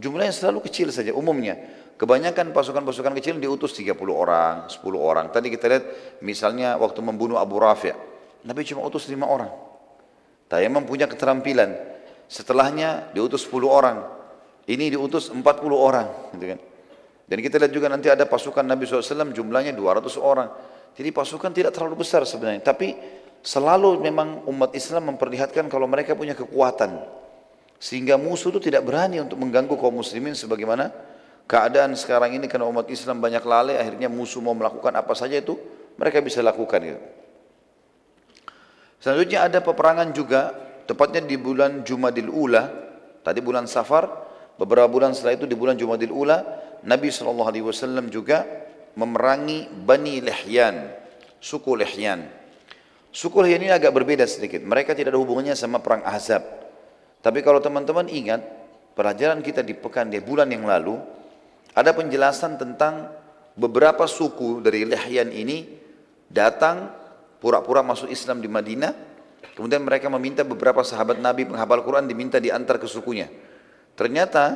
Jumlahnya selalu kecil saja umumnya. Kebanyakan pasukan-pasukan kecil diutus tiga puluh orang, sepuluh orang. Tadi kita lihat misalnya waktu membunuh Abu Rafi', Nabi cuma utus lima orang. Tayyamam punya keterampilan. Setelahnya diutus sepuluh orang. Ini diutus empat puluh orang. Dan kita lihat juga nanti ada pasukan Nabi shallallahu alaihi wasallam jumlahnya dua ratus orang. Jadi pasukan tidak terlalu besar sebenarnya. Tapi selalu memang umat Islam memperlihatkan kalau mereka punya kekuatan, sehingga musuh itu tidak berani untuk mengganggu kaum muslimin sebagaimana keadaan sekarang ini. Karena umat Islam banyak lalai, akhirnya musuh mau melakukan apa saja itu mereka bisa lakukan gitu. Selanjutnya ada peperangan juga, tepatnya di bulan Jumadil Ula. Tadi bulan Safar, beberapa bulan setelah itu di bulan Jumadil Ula Nabi shallallahu alaihi wasallam juga memerangi Bani Lihyan, suku Lihyan. Suku Lihyan ini agak berbeda sedikit, mereka tidak ada hubungannya sama perang Ahzab. Tapi kalau teman-teman ingat pelajaran kita di pekan di bulan yang lalu, ada penjelasan tentang beberapa suku dari Lihyan ini datang pura-pura masuk Islam di Madinah. Kemudian mereka meminta beberapa sahabat Nabi penghafal Quran diminta diantar ke sukunya. Ternyata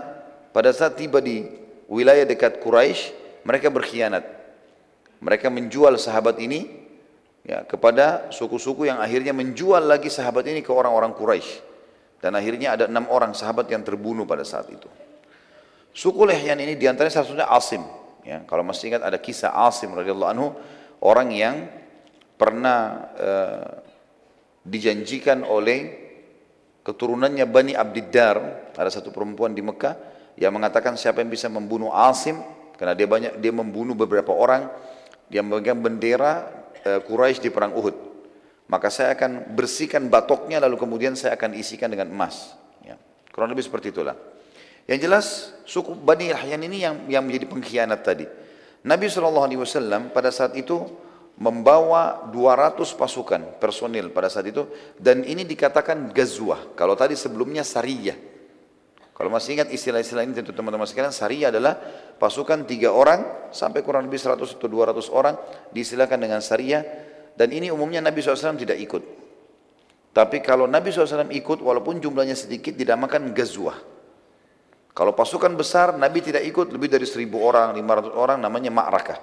pada saat tiba di wilayah dekat Quraisy, mereka berkhianat. Mereka menjual sahabat ini ya, kepada suku-suku yang akhirnya menjual lagi sahabat ini ke orang-orang Quraisy. Dan akhirnya ada enam orang sahabat yang terbunuh pada saat itu. Suku Lihyan ini diantaranya salah satunya Asim. Ya, kalau masih ingat ada kisah Asim radhiyallahu anhu, orang yang pernah uh, dijanjikan oleh keturunannya Bani Abdiddar. Ada satu perempuan di Mekah yang mengatakan siapa yang bisa membunuh Asim, karena dia banyak dia membunuh beberapa orang yang memegang bendera uh, Quraisy di perang Uhud, maka saya akan bersihkan batoknya lalu kemudian saya akan isikan dengan emas. Ya, kurang lebih seperti itulah. Yang jelas suku Bani Lihyan ini yang yang menjadi pengkhianat tadi. Nabi shallallahu alaihi wasallam pada saat itu membawa dua ratus pasukan personil pada saat itu. Dan ini dikatakan gazwah. Kalau tadi sebelumnya sariyah. Kalau masih ingat istilah-istilah ini tentu teman-teman sekalian, sariyah adalah pasukan tiga orang sampai kurang lebih seratus atau dua ratus orang disilakan dengan sariyah. Dan ini umumnya Nabi shallallahu alaihi wasallam tidak ikut. Tapi kalau Nabi shallallahu alaihi wasallam ikut, walaupun jumlahnya sedikit, dinamakan gazwah. Kalau pasukan besar, Nabi tidak ikut lebih dari seribu orang, lima ratus orang, namanya ma'rakah.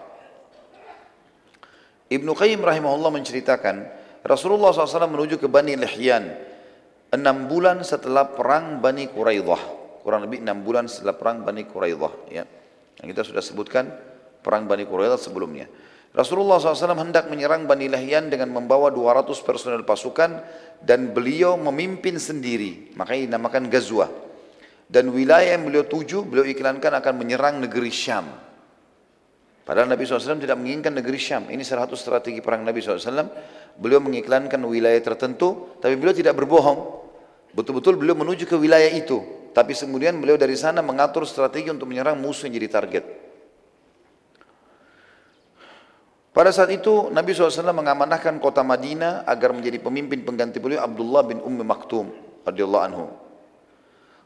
Ibnu Qayyim rahimahullah menceritakan, Rasulullah shallallahu alaihi wasallam menuju ke Bani Lihyan enam bulan setelah perang Bani Qurayzah, kurang lebih enam bulan setelah perang Bani Qurayzah. Ya, yang kita sudah sebutkan perang Bani Qurayzah sebelumnya. Rasulullah shallallahu alaihi wasallam hendak menyerang Bani Lihyan dengan membawa dua ratus personel pasukan dan beliau memimpin sendiri, makanya dinamakan gazwah. Dan wilayah yang beliau tuju, beliau iklankan akan menyerang negeri Syam. Padahal Nabi shallallahu alaihi wasallam tidak menginginkan negeri Syam. Ini salah satu strategi perang Nabi shallallahu alaihi wasallam. Beliau mengiklankan wilayah tertentu, tapi beliau tidak berbohong. Betul-betul beliau menuju ke wilayah itu. Tapi kemudian beliau dari sana mengatur strategi untuk menyerang musuh yang jadi target. Pada saat itu Nabi shallallahu alaihi wasallam mengamanahkan kota Madinah agar menjadi pemimpin pengganti beliau Abdullah bin Ummi Maktum radhiyallahu anhu.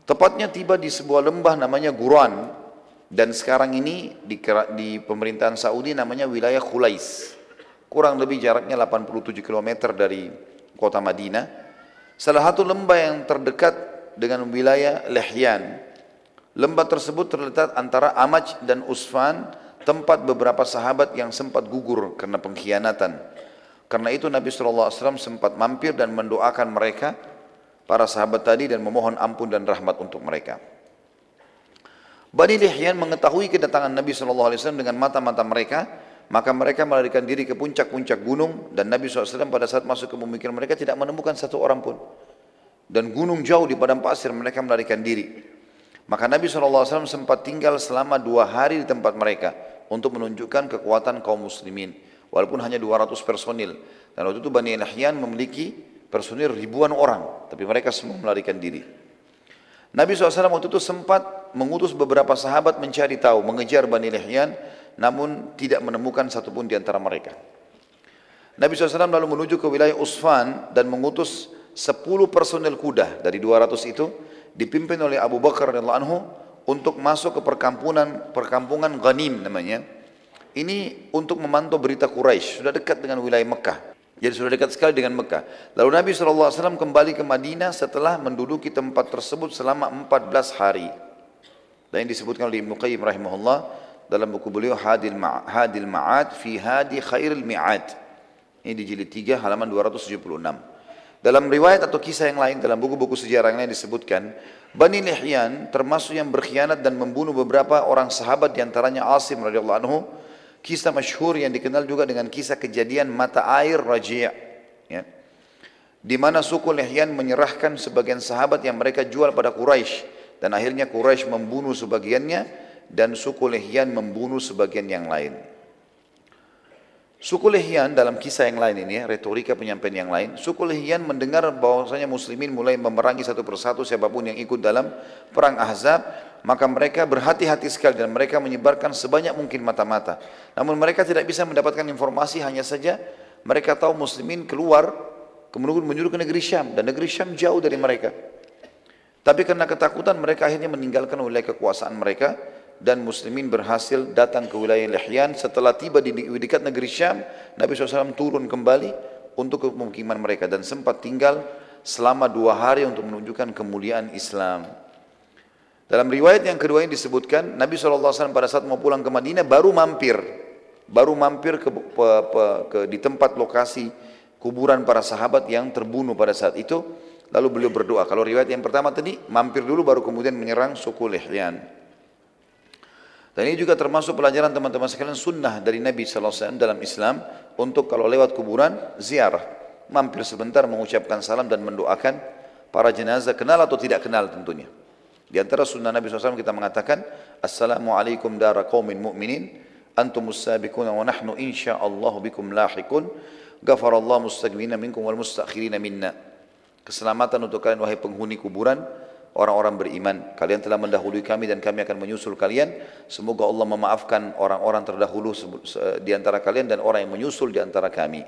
Tepatnya tiba di sebuah lembah namanya Guran. Dan sekarang ini di, di pemerintahan Saudi namanya wilayah Khulais. Kurang lebih jaraknya delapan puluh tujuh kilometer dari kota Madinah. Salah satu lembah yang terdekat dengan wilayah Lihyan. Lembah tersebut terletak antara Amaj dan Usfan, tempat beberapa sahabat yang sempat gugur karena pengkhianatan. Karena itu Nabi shallallahu alaihi wasallam sempat mampir dan mendoakan mereka, para sahabat tadi, dan memohon ampun dan rahmat untuk mereka. Bani Lihyan mengetahui kedatangan Nabi shallallahu alaihi wasallam dengan mata-mata mereka, maka mereka melarikan diri ke puncak-puncak gunung, dan Nabi shallallahu alaihi wasallam pada saat masuk ke pemikiran mereka tidak menemukan satu orang pun. Dan gunung jauh di padang pasir mereka melarikan diri. Maka Nabi shallallahu alaihi wasallam sempat tinggal selama dua hari di tempat mereka untuk menunjukkan kekuatan kaum muslimin, walaupun hanya dua ratus personil. Dan waktu itu Bani Lihyan memiliki personil ribuan orang, tapi mereka semua melarikan diri. Nabi shallallahu alaihi wasallam waktu itu sempat mengutus beberapa sahabat mencari tahu, mengejar Bani Lihyan, namun tidak menemukan satupun di antara mereka. Nabi shallallahu alaihi wasallam lalu menuju ke wilayah Usfan dan mengutus sepuluh personel kuda dari dua ratus itu, dipimpin oleh Abu Bakar radhiyallahu anhu untuk masuk ke perkampungan perkampungan Ghanim namanya. Ini untuk memantau berita Quraisy, sudah dekat dengan wilayah Mekah. Jadi sudah dekat sekali dengan Mekah. Lalu Nabi shallallahu alaihi wasallam kembali ke Madinah setelah menduduki tempat tersebut selama empat belas hari. Dan yang disebutkan oleh Ibnu Qayyim rahimahullah dalam buku beliau Hadil Ma'ad fi Hadi Khairil Mi'ad. Ini di jilid tiga halaman dua ratus tujuh puluh enam. Dalam riwayat atau kisah yang lain dalam buku-buku sejarah yang lain disebutkan Bani Lihyan termasuk yang berkhianat dan membunuh beberapa orang sahabat diantaranya Asim radhiyallahu anhu. Kisah masyhur yang dikenal juga dengan kisah kejadian mata air Raji', ya. Di mana suku Lihyan menyerahkan sebagian sahabat yang mereka jual pada Quraisy, dan akhirnya Quraisy membunuh sebagiannya dan suku Lihyan membunuh sebagian yang lain. Suku Lihyan dalam kisah yang lain ini, ya, retorika penyampaian yang lain, suku Lihyan mendengar bahwasanya muslimin mulai memerangi satu persatu siapapun yang ikut dalam perang Ahzab. Maka mereka berhati-hati sekali dan mereka menyebarkan sebanyak mungkin mata-mata. Namun mereka tidak bisa mendapatkan informasi, hanya saja mereka tahu muslimin keluar kemudian menuju ke negeri Syam, dan negeri Syam jauh dari mereka. Tapi karena ketakutan mereka akhirnya meninggalkan wilayah kekuasaan mereka, dan muslimin berhasil datang ke wilayah Lihyan. Setelah tiba di dekat negeri Syam, Nabi shallallahu alaihi wasallam turun kembali untuk pemukiman mereka dan sempat tinggal selama dua hari untuk menunjukkan kemuliaan Islam. Dalam riwayat yang kedua ini disebutkan Nabi shallallahu alaihi wasallam pada saat mau pulang ke Madinah baru mampir, baru mampir ke, pe, pe, ke di tempat lokasi kuburan para sahabat yang terbunuh pada saat itu. Lalu beliau berdoa. Kalau riwayat yang pertama tadi mampir dulu baru kemudian menyerang suku Lihyan. Dan ini juga termasuk pelajaran teman-teman sekalian, sunnah dari Nabi shallallahu alaihi wasallam dalam Islam untuk kalau lewat kuburan ziarah, mampir sebentar mengucapkan salam dan mendoakan para jenazah, kenal atau tidak kenal tentunya. Di antara sunnah Nabi shallallahu alaihi wasallam kita mengatakan Assalamualaikum dara qawmin mu'minin antumus sabikuna wa nahnu insya'allahu bikum lahikun ghafarallahu mustaqbina minkum wal mustakhirina minna. Keselamatan untuk kalian wahai penghuni kuburan, orang-orang beriman. Kalian telah mendahului kami dan kami akan menyusul kalian. Semoga Allah memaafkan orang-orang terdahulu di antara kalian dan orang yang menyusul di antara kami.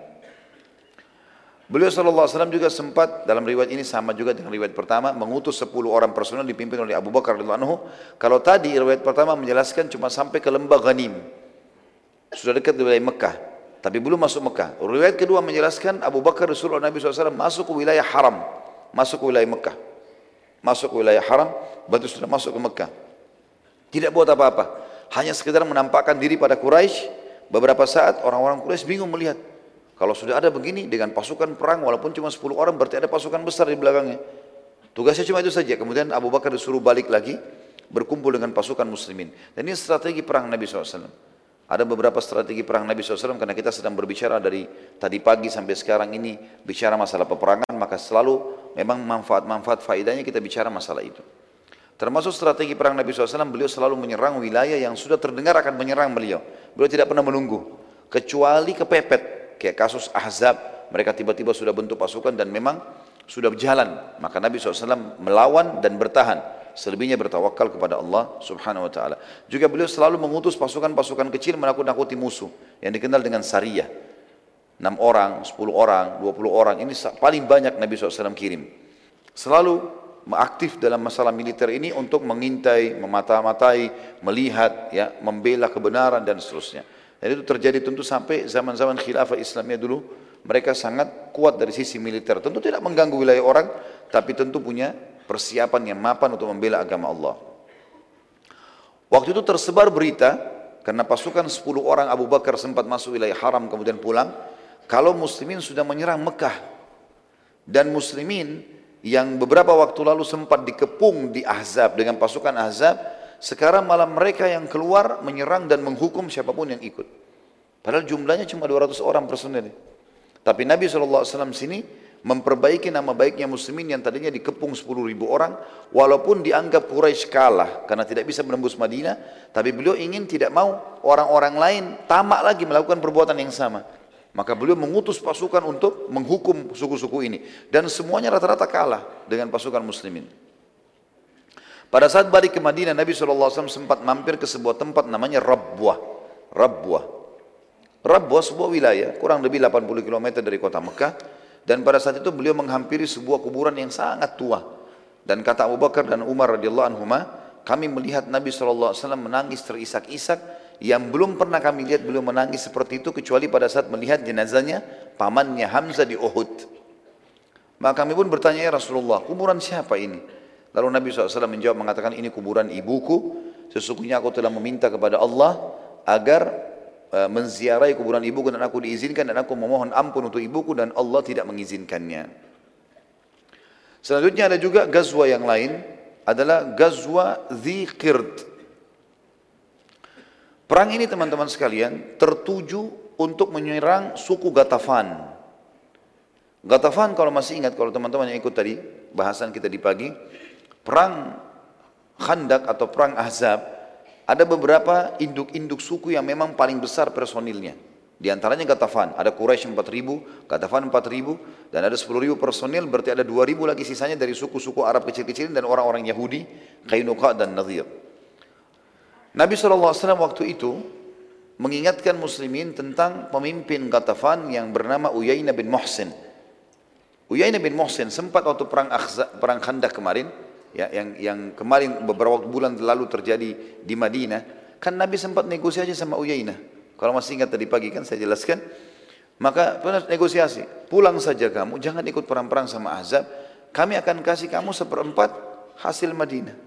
Beliau shallallahu alaihi wasallam juga sempat, dalam riwayat ini sama juga dengan riwayat pertama, mengutus sepuluh orang personal dipimpin oleh Abu Bakar radhiyallahu anhu. Kalau tadi riwayat pertama menjelaskan cuma sampai ke lembah Ghanim, sudah dekat wilayah Mekah, tapi belum masuk Mekah. Riwayat kedua menjelaskan Abu Bakar disuruh Nabi shallallahu alaihi wasallam masuk ke wilayah haram, masuk ke wilayah Mekah, masuk ke wilayah haram, berarti sudah masuk ke Mekah. Tidak buat apa-apa, hanya sekedar menampakkan diri pada Quraisy. Beberapa saat orang-orang Quraisy bingung melihat. Kalau sudah ada begini dengan pasukan perang walaupun cuma sepuluh orang, berarti ada pasukan besar di belakangnya. Tugasnya cuma itu saja. Kemudian Abu Bakar disuruh balik lagi berkumpul dengan pasukan muslimin. Dan ini strategi perang Nabi shallallahu alaihi wasallam. Ada beberapa strategi perang Nabi shallallahu alaihi wasallam karena kita sedang berbicara dari tadi pagi sampai sekarang ini bicara masalah peperangan, maka selalu memang manfaat-manfaat faedahnya kita bicara masalah itu. Termasuk strategi perang Nabi shallallahu alaihi wasallam, beliau selalu menyerang wilayah yang sudah terdengar akan menyerang beliau. Beliau tidak pernah menunggu, kecuali kepepet, kayak kasus Ahzab, mereka tiba-tiba sudah bentuk pasukan dan memang sudah berjalan. Maka Nabi shallallahu alaihi wasallam melawan dan bertahan, selebihnya bertawakal kepada Allah subhanahu wa ta'ala. Juga beliau selalu mengutus pasukan-pasukan kecil menakut-nakuti musuh, yang dikenal dengan sariyah. enam orang, sepuluh orang, dua puluh orang, ini paling banyak Nabi shallallahu alaihi wasallam kirim. Selalu aktif dalam masalah militer ini untuk mengintai, memata-matai, melihat, ya, membela kebenaran dan seterusnya. Dan itu terjadi tentu sampai zaman-zaman khilafah Islamnya dulu, mereka sangat kuat dari sisi militer. Tentu tidak mengganggu wilayah orang, tapi tentu punya persiapan yang mapan untuk membela agama Allah. Waktu itu tersebar berita, karena pasukan sepuluh orang Abu Bakar sempat masuk wilayah haram kemudian pulang, kalau muslimin sudah menyerang Mekah. Dan muslimin yang beberapa waktu lalu sempat dikepung di Ahzab dengan pasukan Ahzab, sekarang malah mereka yang keluar menyerang dan menghukum siapapun yang ikut. Padahal jumlahnya cuma dua ratus orang personil. Tapi Nabi shallallahu alaihi wasallam sini memperbaiki nama baiknya muslimin yang tadinya dikepung sepuluh ribu orang, walaupun dianggap Quraisy kalah karena tidak bisa menembus Madinah, tapi beliau ingin tidak mau orang-orang lain tamak lagi melakukan perbuatan yang sama. Maka beliau mengutus pasukan untuk menghukum suku-suku ini. Dan semuanya rata-rata kalah dengan pasukan muslimin. Pada saat balik ke Madinah, Nabi shallallahu alaihi wasallam sempat mampir ke sebuah tempat namanya Rabwah. Rabwah. Rabwah sebuah wilayah, kurang lebih delapan puluh kilometer dari kota Mekah. Dan pada saat itu beliau menghampiri sebuah kuburan yang sangat tua. Dan kata Abu Bakar dan Umar radhiyallahu anhuma, kami melihat Nabi shallallahu alaihi wasallam menangis terisak-isak, yang belum pernah kami lihat beliau menangis seperti itu kecuali pada saat melihat jenazahnya pamannya Hamzah di Uhud. Maka kami pun bertanya, ya Rasulullah, kuburan siapa ini? Lalu Nabi shallallahu alaihi wasallam menjawab mengatakan, ini kuburan ibuku, sesungguhnya aku telah meminta kepada Allah agar uh, menziarahi kuburan ibuku dan aku diizinkan, dan aku memohon ampun untuk ibuku dan Allah tidak mengizinkannya. Selanjutnya ada juga gazwa yang lain, adalah gazwa Dzikrit. Perang ini teman-teman sekalian tertuju untuk menyerang suku Gatafan. Gatafan kalau masih ingat, kalau teman-teman yang ikut tadi bahasan kita di pagi, perang Khandak atau perang Ahzab, ada beberapa induk-induk suku yang memang paling besar personilnya. Di antaranya Gatafan, ada Quraisy empat ribu, Gatafan empat ribu, dan ada sepuluh ribu personil, berarti ada dua ribu lagi sisanya dari suku-suku Arab kecil-kecil dan orang-orang Yahudi, Qainuqa dan Nadhir. Nabi shallallahu alaihi wasallam waktu itu mengingatkan muslimin tentang pemimpin Gatafan yang bernama Uyainah bin Muhsin. Uyainah bin Muhsin sempat waktu perang, Akhza, perang Khandak kemarin, ya, yang, yang kemarin beberapa waktu bulan lalu terjadi di Madinah, kan Nabi sempat negosiasi sama Uyainah. Kalau masih ingat tadi pagi kan saya jelaskan, maka pernah negosiasi, pulang saja kamu, jangan ikut perang-perang sama Ahzab, kami akan kasih kamu seperempat hasil Madinah.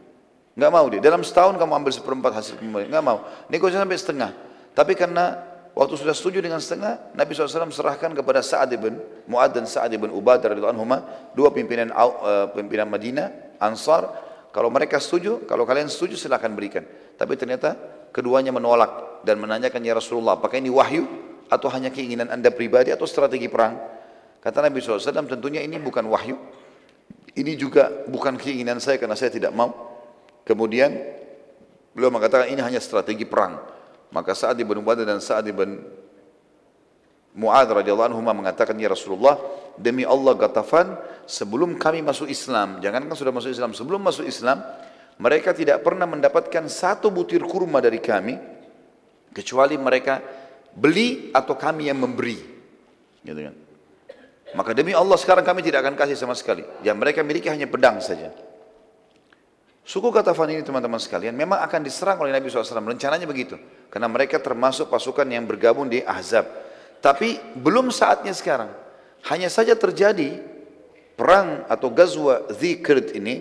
Nggak mau dia, dalam setahun kamu ambil seperempat hasil pembangunan, nggak mau. Negosiasi sampai setengah, tapi karena waktu sudah setuju dengan setengah, Nabi shallallahu alaihi wasallam serahkan kepada Sa'd ibn Mu'adh dan Sa'd ibn Ubadah radhiyallahu anhuma, dua pimpinan uh, pimpinan Madinah, Ansar, kalau mereka setuju, kalau kalian setuju silahkan berikan. Tapi ternyata keduanya menolak dan menanyakan, ya Rasulullah, apakah ini wahyu atau hanya keinginan anda pribadi atau strategi perang? Kata Nabi shallallahu alaihi wasallam, tentunya ini bukan wahyu, ini juga bukan keinginan saya karena saya tidak mau. Kemudian beliau mengatakan ini hanya strategi perang. Maka Sa'd ibn Ubadah dan Sa'd ibn Mu'adh radhiyallahu anhuma mengatakan, ya Rasulullah, demi Allah Gatafan sebelum kami masuk Islam, jangankan sudah masuk Islam, sebelum masuk Islam mereka tidak pernah mendapatkan satu butir kurma dari kami kecuali mereka beli atau kami yang memberi, gitu kan. Maka demi Allah sekarang kami tidak akan kasih sama sekali. Yang mereka miliki hanya pedang saja. Suku Gatafan ini teman-teman sekalian memang akan diserang oleh Nabi shallallahu alaihi wasallam, rencananya begitu. Karena mereka termasuk pasukan yang bergabung di Ahzab. Tapi belum saatnya sekarang. Hanya saja terjadi perang atau gazwa Dzikrit ini.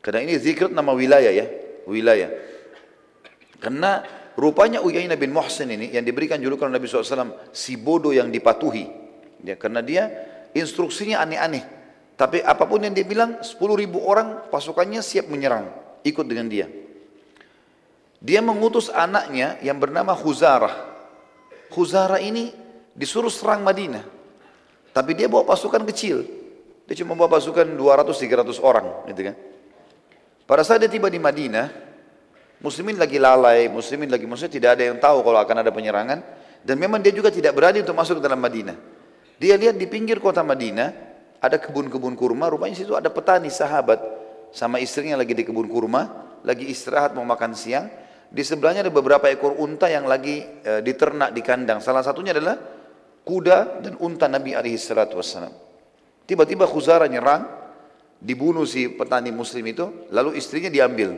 Karena ini Dzikrit nama wilayah ya, wilayah. Karena rupanya Uyainah bin Muhsin ini yang diberikan julukan oleh Nabi shallallahu alaihi wasallam, si bodoh yang dipatuhi. Ya, karena dia instruksinya aneh-aneh. Tapi apapun yang dia bilang, sepuluh ribu orang pasukannya siap menyerang, ikut dengan dia. Dia mengutus anaknya yang bernama Khuzara. Khuzara ini disuruh serang Madinah. Tapi dia bawa pasukan kecil. Dia cuma bawa pasukan dua ratus sampai tiga ratus orang, gitu kan. Pada saat dia tiba di Madinah, muslimin lagi lalai, muslimin lagi musuh, tidak ada yang tahu kalau akan ada penyerangan, dan memang dia juga tidak berani untuk masuk ke dalam Madinah. Dia lihat di pinggir kota Madinah ada kebun-kebun kurma, rupanya situ ada petani sahabat sama istrinya lagi di kebun kurma, lagi istirahat mau makan siang. Di sebelahnya ada beberapa ekor unta yang lagi e, diternak di kandang. Salah satunya adalah kuda dan unta Nabi alaihi salatu wassalam. Tiba-tiba Khuzara nyerang, dibunuh si petani muslim itu, lalu istrinya diambil.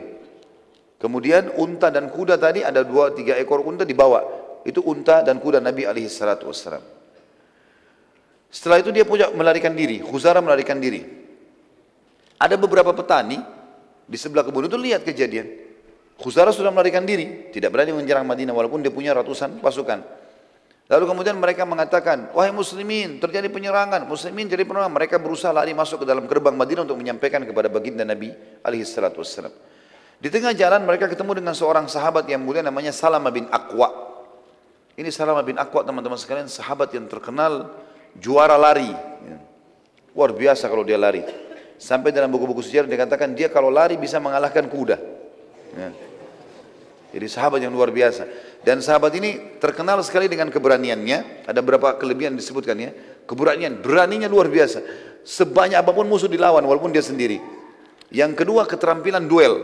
Kemudian unta dan kuda tadi, ada dua tiga ekor unta dibawa. Itu unta dan kuda Nabi alaihi salatu wassalam. Setelah itu dia melarikan diri, Khuzara melarikan diri. Ada beberapa petani di sebelah kebun itu lihat kejadian. Khuzara sudah melarikan diri, tidak berani menyerang Madinah walaupun dia punya ratusan pasukan. Lalu kemudian mereka mengatakan, wahai muslimin, terjadi penyerangan, muslimin jadi penyerangan. Mereka berusaha lari masuk ke dalam gerbang Madinah untuk menyampaikan kepada baginda Nabi alaihi salatu wassalam. Di tengah jalan mereka ketemu dengan seorang sahabat yang mulia namanya Salamah bin Akwa'. Ini Salamah bin Akwa', teman-teman sekalian, sahabat yang terkenal juara lari. Luar biasa kalau dia lari. Sampai dalam buku-buku sejarah dikatakan dia kalau lari bisa mengalahkan kuda. Ya. Jadi sahabat yang luar biasa. Dan sahabat ini terkenal sekali dengan keberaniannya. Ada beberapa kelebihan disebutkan ya. Keberanian, beraninya luar biasa. Sebanyak apapun musuh dilawan walaupun dia sendiri. Yang kedua, keterampilan duel.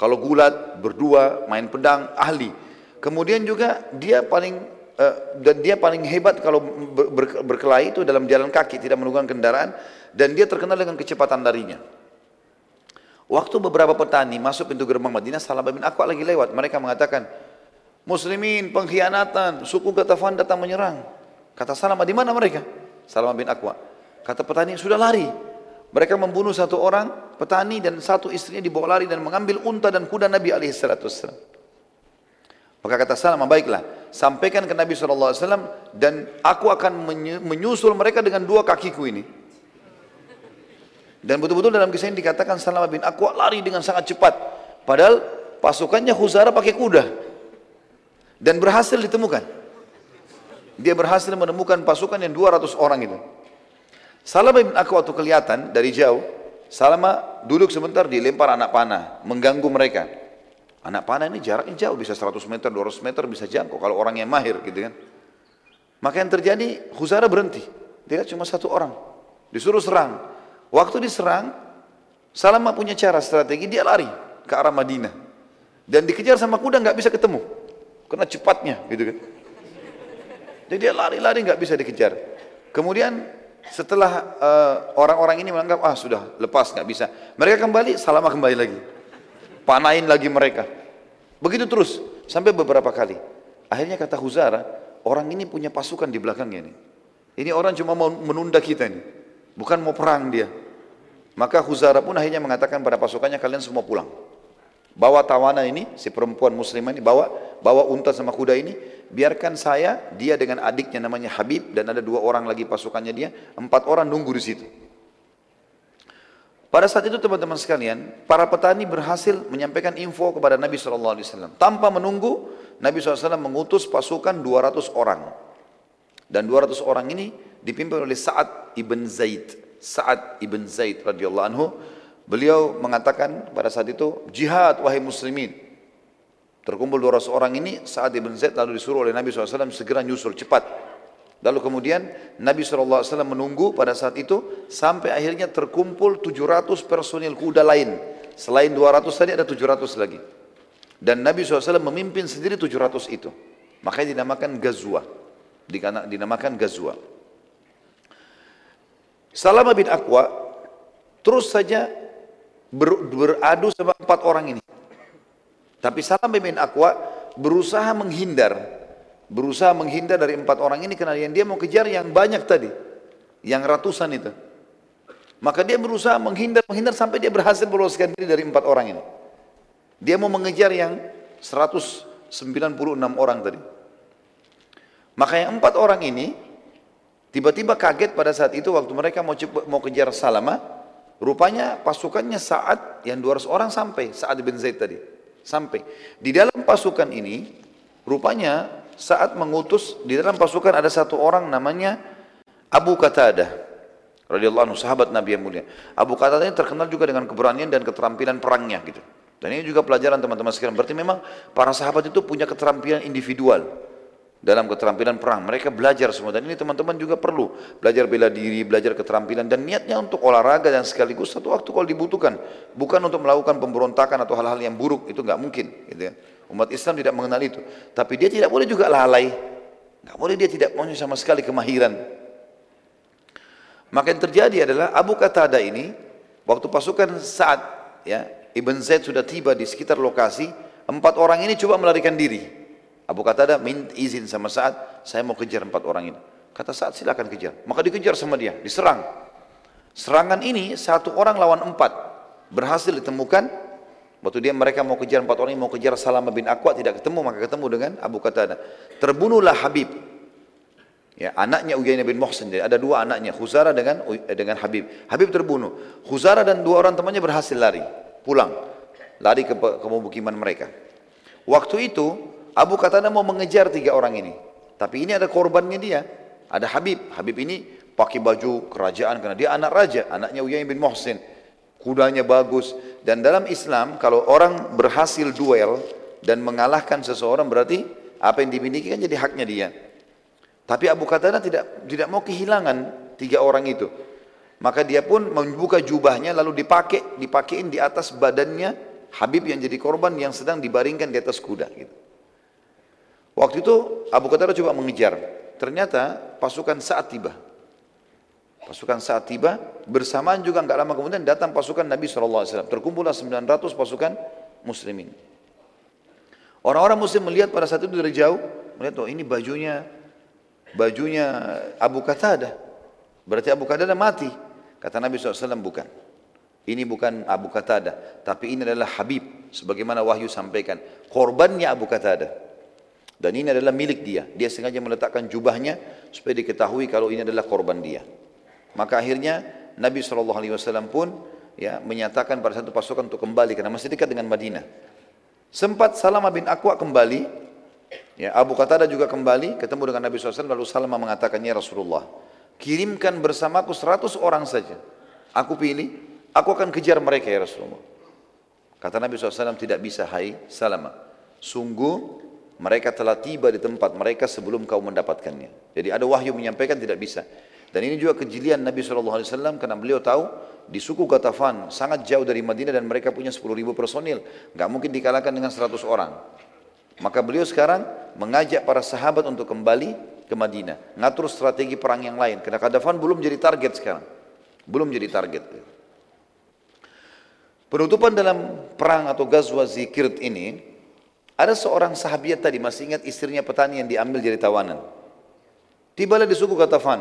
Kalau gulat, berdua, main pedang, ahli. Kemudian juga dia paling uh, dan dia paling hebat kalau ber, berkelahi itu dalam jalan kaki, tidak menggunakan kendaraan. Dan dia terkenal dengan kecepatan larinya. Waktu beberapa petani masuk pintu gerbang Madinah, Salamah bin Akwa' lagi lewat. Mereka mengatakan, muslimin pengkhianatan, suku Gatafan datang menyerang. Kata Salamah, di mana mereka? Salamah bin Akwa'. Kata petani, sudah lari. Mereka membunuh satu orang petani dan satu istrinya dibawa lari dan mengambil unta dan kuda Nabi alaihi salatu wassalam. Maka kata Salamah, baiklah, sampaikan ke Nabi shallallahu alaihi wasallam dan aku akan menyusul mereka dengan dua kakiku ini. Dan betul-betul dalam kisah ini dikatakan Salamah bin Akwa' lari dengan sangat cepat. Padahal pasukannya Khuzara pakai kuda. Dan berhasil ditemukan. Dia berhasil menemukan pasukan yang dua ratus orang itu. Salamah bin Akwa' itu kelihatan dari jauh. Salamah duduk sebentar, dilempar anak panah, mengganggu mereka. Anak panah ini jaraknya jauh, bisa seratus meter, dua ratus meter, bisa jangkau kalau orang yang mahir gitu kan. Maka yang terjadi, Khuzara berhenti. Dia cuma satu orang. Disuruh serang. Waktu diserang, Salamah punya cara strategi, dia lari ke arah Madinah. Dan dikejar sama kuda, nggak bisa ketemu. Karena cepatnya, gitu kan. Jadi dia lari-lari nggak bisa dikejar. Kemudian setelah orang-orang uh, ini menganggap, ah sudah lepas, nggak bisa. Mereka kembali, Salamah kembali lagi. Panain lagi mereka. Begitu terus, sampai beberapa kali. Akhirnya kata Khuzara, orang ini punya pasukan di belakangnya. Ini, ini orang cuma mau menunda kita ini. Bukan mau perang dia. Maka Khuzara pun akhirnya mengatakan pada pasukannya, kalian semua pulang. Bawa tawanan ini, si perempuan muslimah ini, bawa bawa unta sama kuda ini. Biarkan saya, dia dengan adiknya namanya Habib, dan ada dua orang lagi pasukannya dia. Empat orang nunggu di situ. Pada saat itu teman-teman sekalian, para petani berhasil menyampaikan info kepada Nabi shallallahu alaihi wasallam. Tanpa menunggu, Nabi shallallahu alaihi wasallam mengutus pasukan dua ratus orang. Dan dua ratus orang ini dipimpin oleh Sa'd ibn Zaid. Sa'd ibn Zaid radhiyallahu anhu. Beliau mengatakan pada saat itu, jihad wahai muslimin. Terkumpul dua ratus orang ini, Sa'd ibn Zaid lalu disuruh oleh Nabi shallallahu alaihi wasallam segera nyusul cepat. Lalu kemudian Nabi shallallahu alaihi wasallam menunggu pada saat itu sampai akhirnya terkumpul tujuh ratus personil kuda lain. Selain dua ratus tadi ada tujuh ratus lagi. Dan Nabi shallallahu alaihi wasallam memimpin sendiri tujuh ratus itu. Makanya dinamakan Ghazwa. Dinamakan Ghazwa. Salamah bin Akwa' terus saja ber, beradu sama empat orang ini. Tapi Salamah bin Akwa' berusaha menghindar, berusaha menghindar dari empat orang ini karena yang dia mau kejar yang banyak tadi, yang ratusan itu. Maka dia berusaha menghindar, menghindar sampai dia berhasil meloloskan diri dari empat orang ini. Dia mau mengejar yang seratus sembilan puluh enam orang tadi. Maka yang empat orang ini tiba-tiba kaget pada saat itu waktu mereka mau, mau kejar Salamah. Rupanya pasukannya Sa'd yang dua ratus orang sampai. Sa'd bin Zaid tadi. Sampai. Di dalam pasukan ini, rupanya Sa'd mengutus, di dalam pasukan ada satu orang namanya Abu Qatadah radhiyallahu anhu, sahabat Nabi yang mulia. Abu Qatadah ini terkenal juga dengan keberanian dan keterampilan perangnya gitu. Dan ini juga pelajaran teman-teman sekalian. Berarti memang para sahabat itu punya keterampilan individual dalam keterampilan perang. Mereka belajar semua, dan ini teman-teman juga perlu belajar bela diri, belajar keterampilan, dan niatnya untuk olahraga dan sekaligus satu waktu kalau dibutuhkan. Bukan untuk melakukan pemberontakan atau hal-hal yang buruk, itu nggak mungkin. Gitu ya. Umat Islam tidak mengenal itu. Tapi dia tidak boleh juga lalai. Nggak boleh dia tidak punya sama sekali kemahiran. Maka yang terjadi adalah Abu Qatadah ini waktu pasukan Sa'd ya, Ibn Zaid sudah tiba di sekitar lokasi, empat orang ini coba melarikan diri. Abu Qatadah minta izin sama Sa'd, saya mau kejar empat orang ini. Kata Sa'd, silakan kejar. Maka dikejar sama dia, diserang. Serangan ini satu orang lawan empat, berhasil ditemukan. Waktu dia mereka mau kejar empat orang ini, mau kejar Salamah bin Akwa', tidak ketemu, maka ketemu dengan Abu Qatadah. Terbunuhlah Habib. Ya, anaknya Uyainah bin Muhsin, ada dua anaknya, Khuzara dengan dengan Habib. Habib terbunuh. Khuzara dan dua orang temannya berhasil lari, pulang, lari ke, ke pemukiman mereka. Waktu itu Abu Qatadah mau mengejar tiga orang ini, tapi ini ada korbannya dia, ada Habib. Habib ini pakai baju kerajaan karena dia anak raja, anaknya Uyainah bin Muhsin, kudanya bagus. Dan dalam Islam kalau orang berhasil duel dan mengalahkan seseorang berarti apa yang dimiliki kan jadi haknya dia. Tapi Abu Qatadah tidak tidak mau kehilangan tiga orang itu. Maka dia pun membuka jubahnya lalu dipakai, dipakein di atas badannya Habib yang jadi korban yang sedang dibaringkan di atas kuda. Gitu. Waktu itu Abu Qatadah coba mengejar. Ternyata pasukan Sa'd tiba. Pasukan Sa'd tiba, bersamaan juga nggak lama kemudian datang pasukan Nabi shallallahu alaihi wasallam. Terkumpullah sembilan ratus pasukan muslimin. Orang-orang muslim melihat pada saat itu dari jauh, melihat oh ini bajunya. Bajunya Abu Qatadah, berarti Abu Qatadah mati. Kata Nabi shallallahu alaihi wasallam, bukan. Ini bukan Abu Qatadah, tapi ini adalah Habib, sebagaimana wahyu sampaikan. Korbannya Abu Qatadah, dan ini adalah milik dia. Dia sengaja meletakkan jubahnya supaya diketahui kalau ini adalah korban dia. Maka akhirnya Nabi shallallahu alaihi wasallam pun ya menyatakan pada satu pasukan untuk kembali karena masih dekat dengan Madinah. Sempat Salamah bin Akwa' kembali. Ya, Abu Qatadah juga kembali ketemu dengan Nabi shallallahu alaihi wasallam, lalu Salamah mengatakannya, Rasulullah, kirimkan bersamaku seratus orang saja, aku pilih, aku akan kejar mereka ya Rasulullah. Kata Nabi shallallahu alaihi wasallam, tidak bisa hai Salamah, sungguh mereka telah tiba di tempat mereka sebelum kau mendapatkannya. Jadi ada wahyu menyampaikan tidak bisa. Dan ini juga kejelian Nabi shallallahu alaihi wasallam karena beliau tahu di suku Gatafan sangat jauh dari Madinah dan mereka punya sepuluh ribu personil, gak mungkin dikalahkan dengan seratus orang. Maka beliau sekarang mengajak para sahabat untuk kembali ke Madinah, ngatur strategi perang yang lain. Karena Qadafan belum jadi target sekarang, belum jadi target. Penutupan dalam perang atau Ghazwa Zikrit ini, ada seorang sahabiat tadi, masih ingat istrinya petani yang diambil jadi tawanan. Tibalah di suku Qadafan.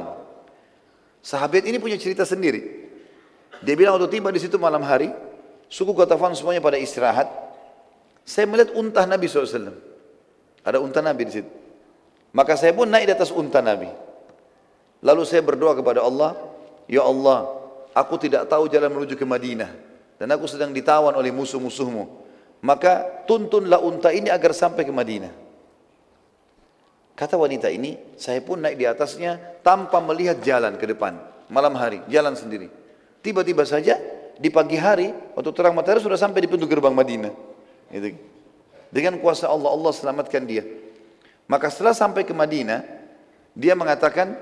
Sahabiat ini punya cerita sendiri. Dia bilang waktu tiba di situ malam hari, suku Qadafan semuanya pada istirahat. Saya melihat unta Nabi shallallahu alaihi wasallam. Ada unta Nabi di situ. Maka saya pun naik di atas unta Nabi. Lalu saya berdoa kepada Allah, ya Allah, aku tidak tahu jalan menuju ke Madinah dan aku sedang ditawan oleh musuh-musuhmu. Maka tuntunlah unta ini agar sampai ke Madinah. Kata wanita ini, saya pun naik di atasnya tanpa melihat jalan ke depan. Malam hari, jalan sendiri. Tiba-tiba saja di pagi hari, waktu terang matahari sudah sampai di pintu gerbang Madinah. Gitu. Dengan kuasa Allah, Allah selamatkan dia. Maka setelah sampai ke Madinah, dia mengatakan,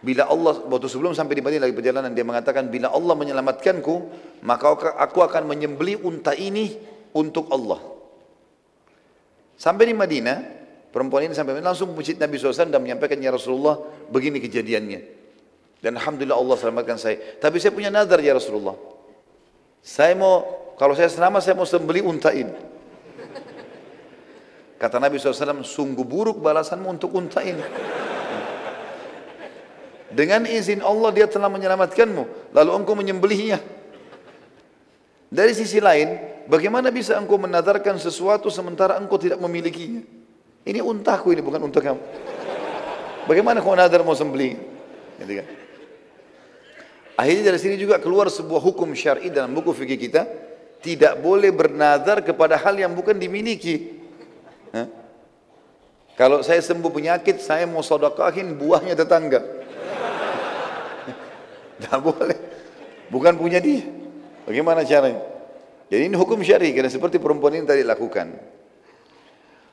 bila Allah, waktu sebelum sampai di Madinah lagi perjalanan, dia mengatakan, bila Allah menyelamatkanku, maka aku akan menyembelih unta ini untuk Allah. Sampai di Madinah, perempuan ini sampai langsung memuji Nabi shallallahu alaihi wasallam dan menyampaikan, ya Rasulullah, begini kejadiannya. Dan Alhamdulillah Allah selamatkan saya. Tapi saya punya nazar ya Rasulullah. Saya mau, kalau saya selamat, saya mau sembelih unta ini. Kata Nabi shallallahu alaihi wasallam, sungguh buruk balasanmu untuk unta ini. Dengan izin Allah dia telah menyelamatkanmu, lalu engkau menyembelihnya. Dari sisi lain, bagaimana bisa engkau menazarkan sesuatu sementara engkau tidak memilikinya? Ini untaku ini, bukan unta kamu. Bagaimana kau nazar mau sembelih? Akhirnya dari sini juga keluar sebuah hukum syar'i dalam buku fikih kita, tidak boleh bernazar kepada hal yang bukan dimiliki. Huh? Kalau saya sembuh penyakit, saya mau sedekahin buahnya tetangga. Tidak boleh. Bukan punya dia. Bagaimana caranya? Jadi ini hukum syar'i karena seperti perempuan ini tadi lakukan.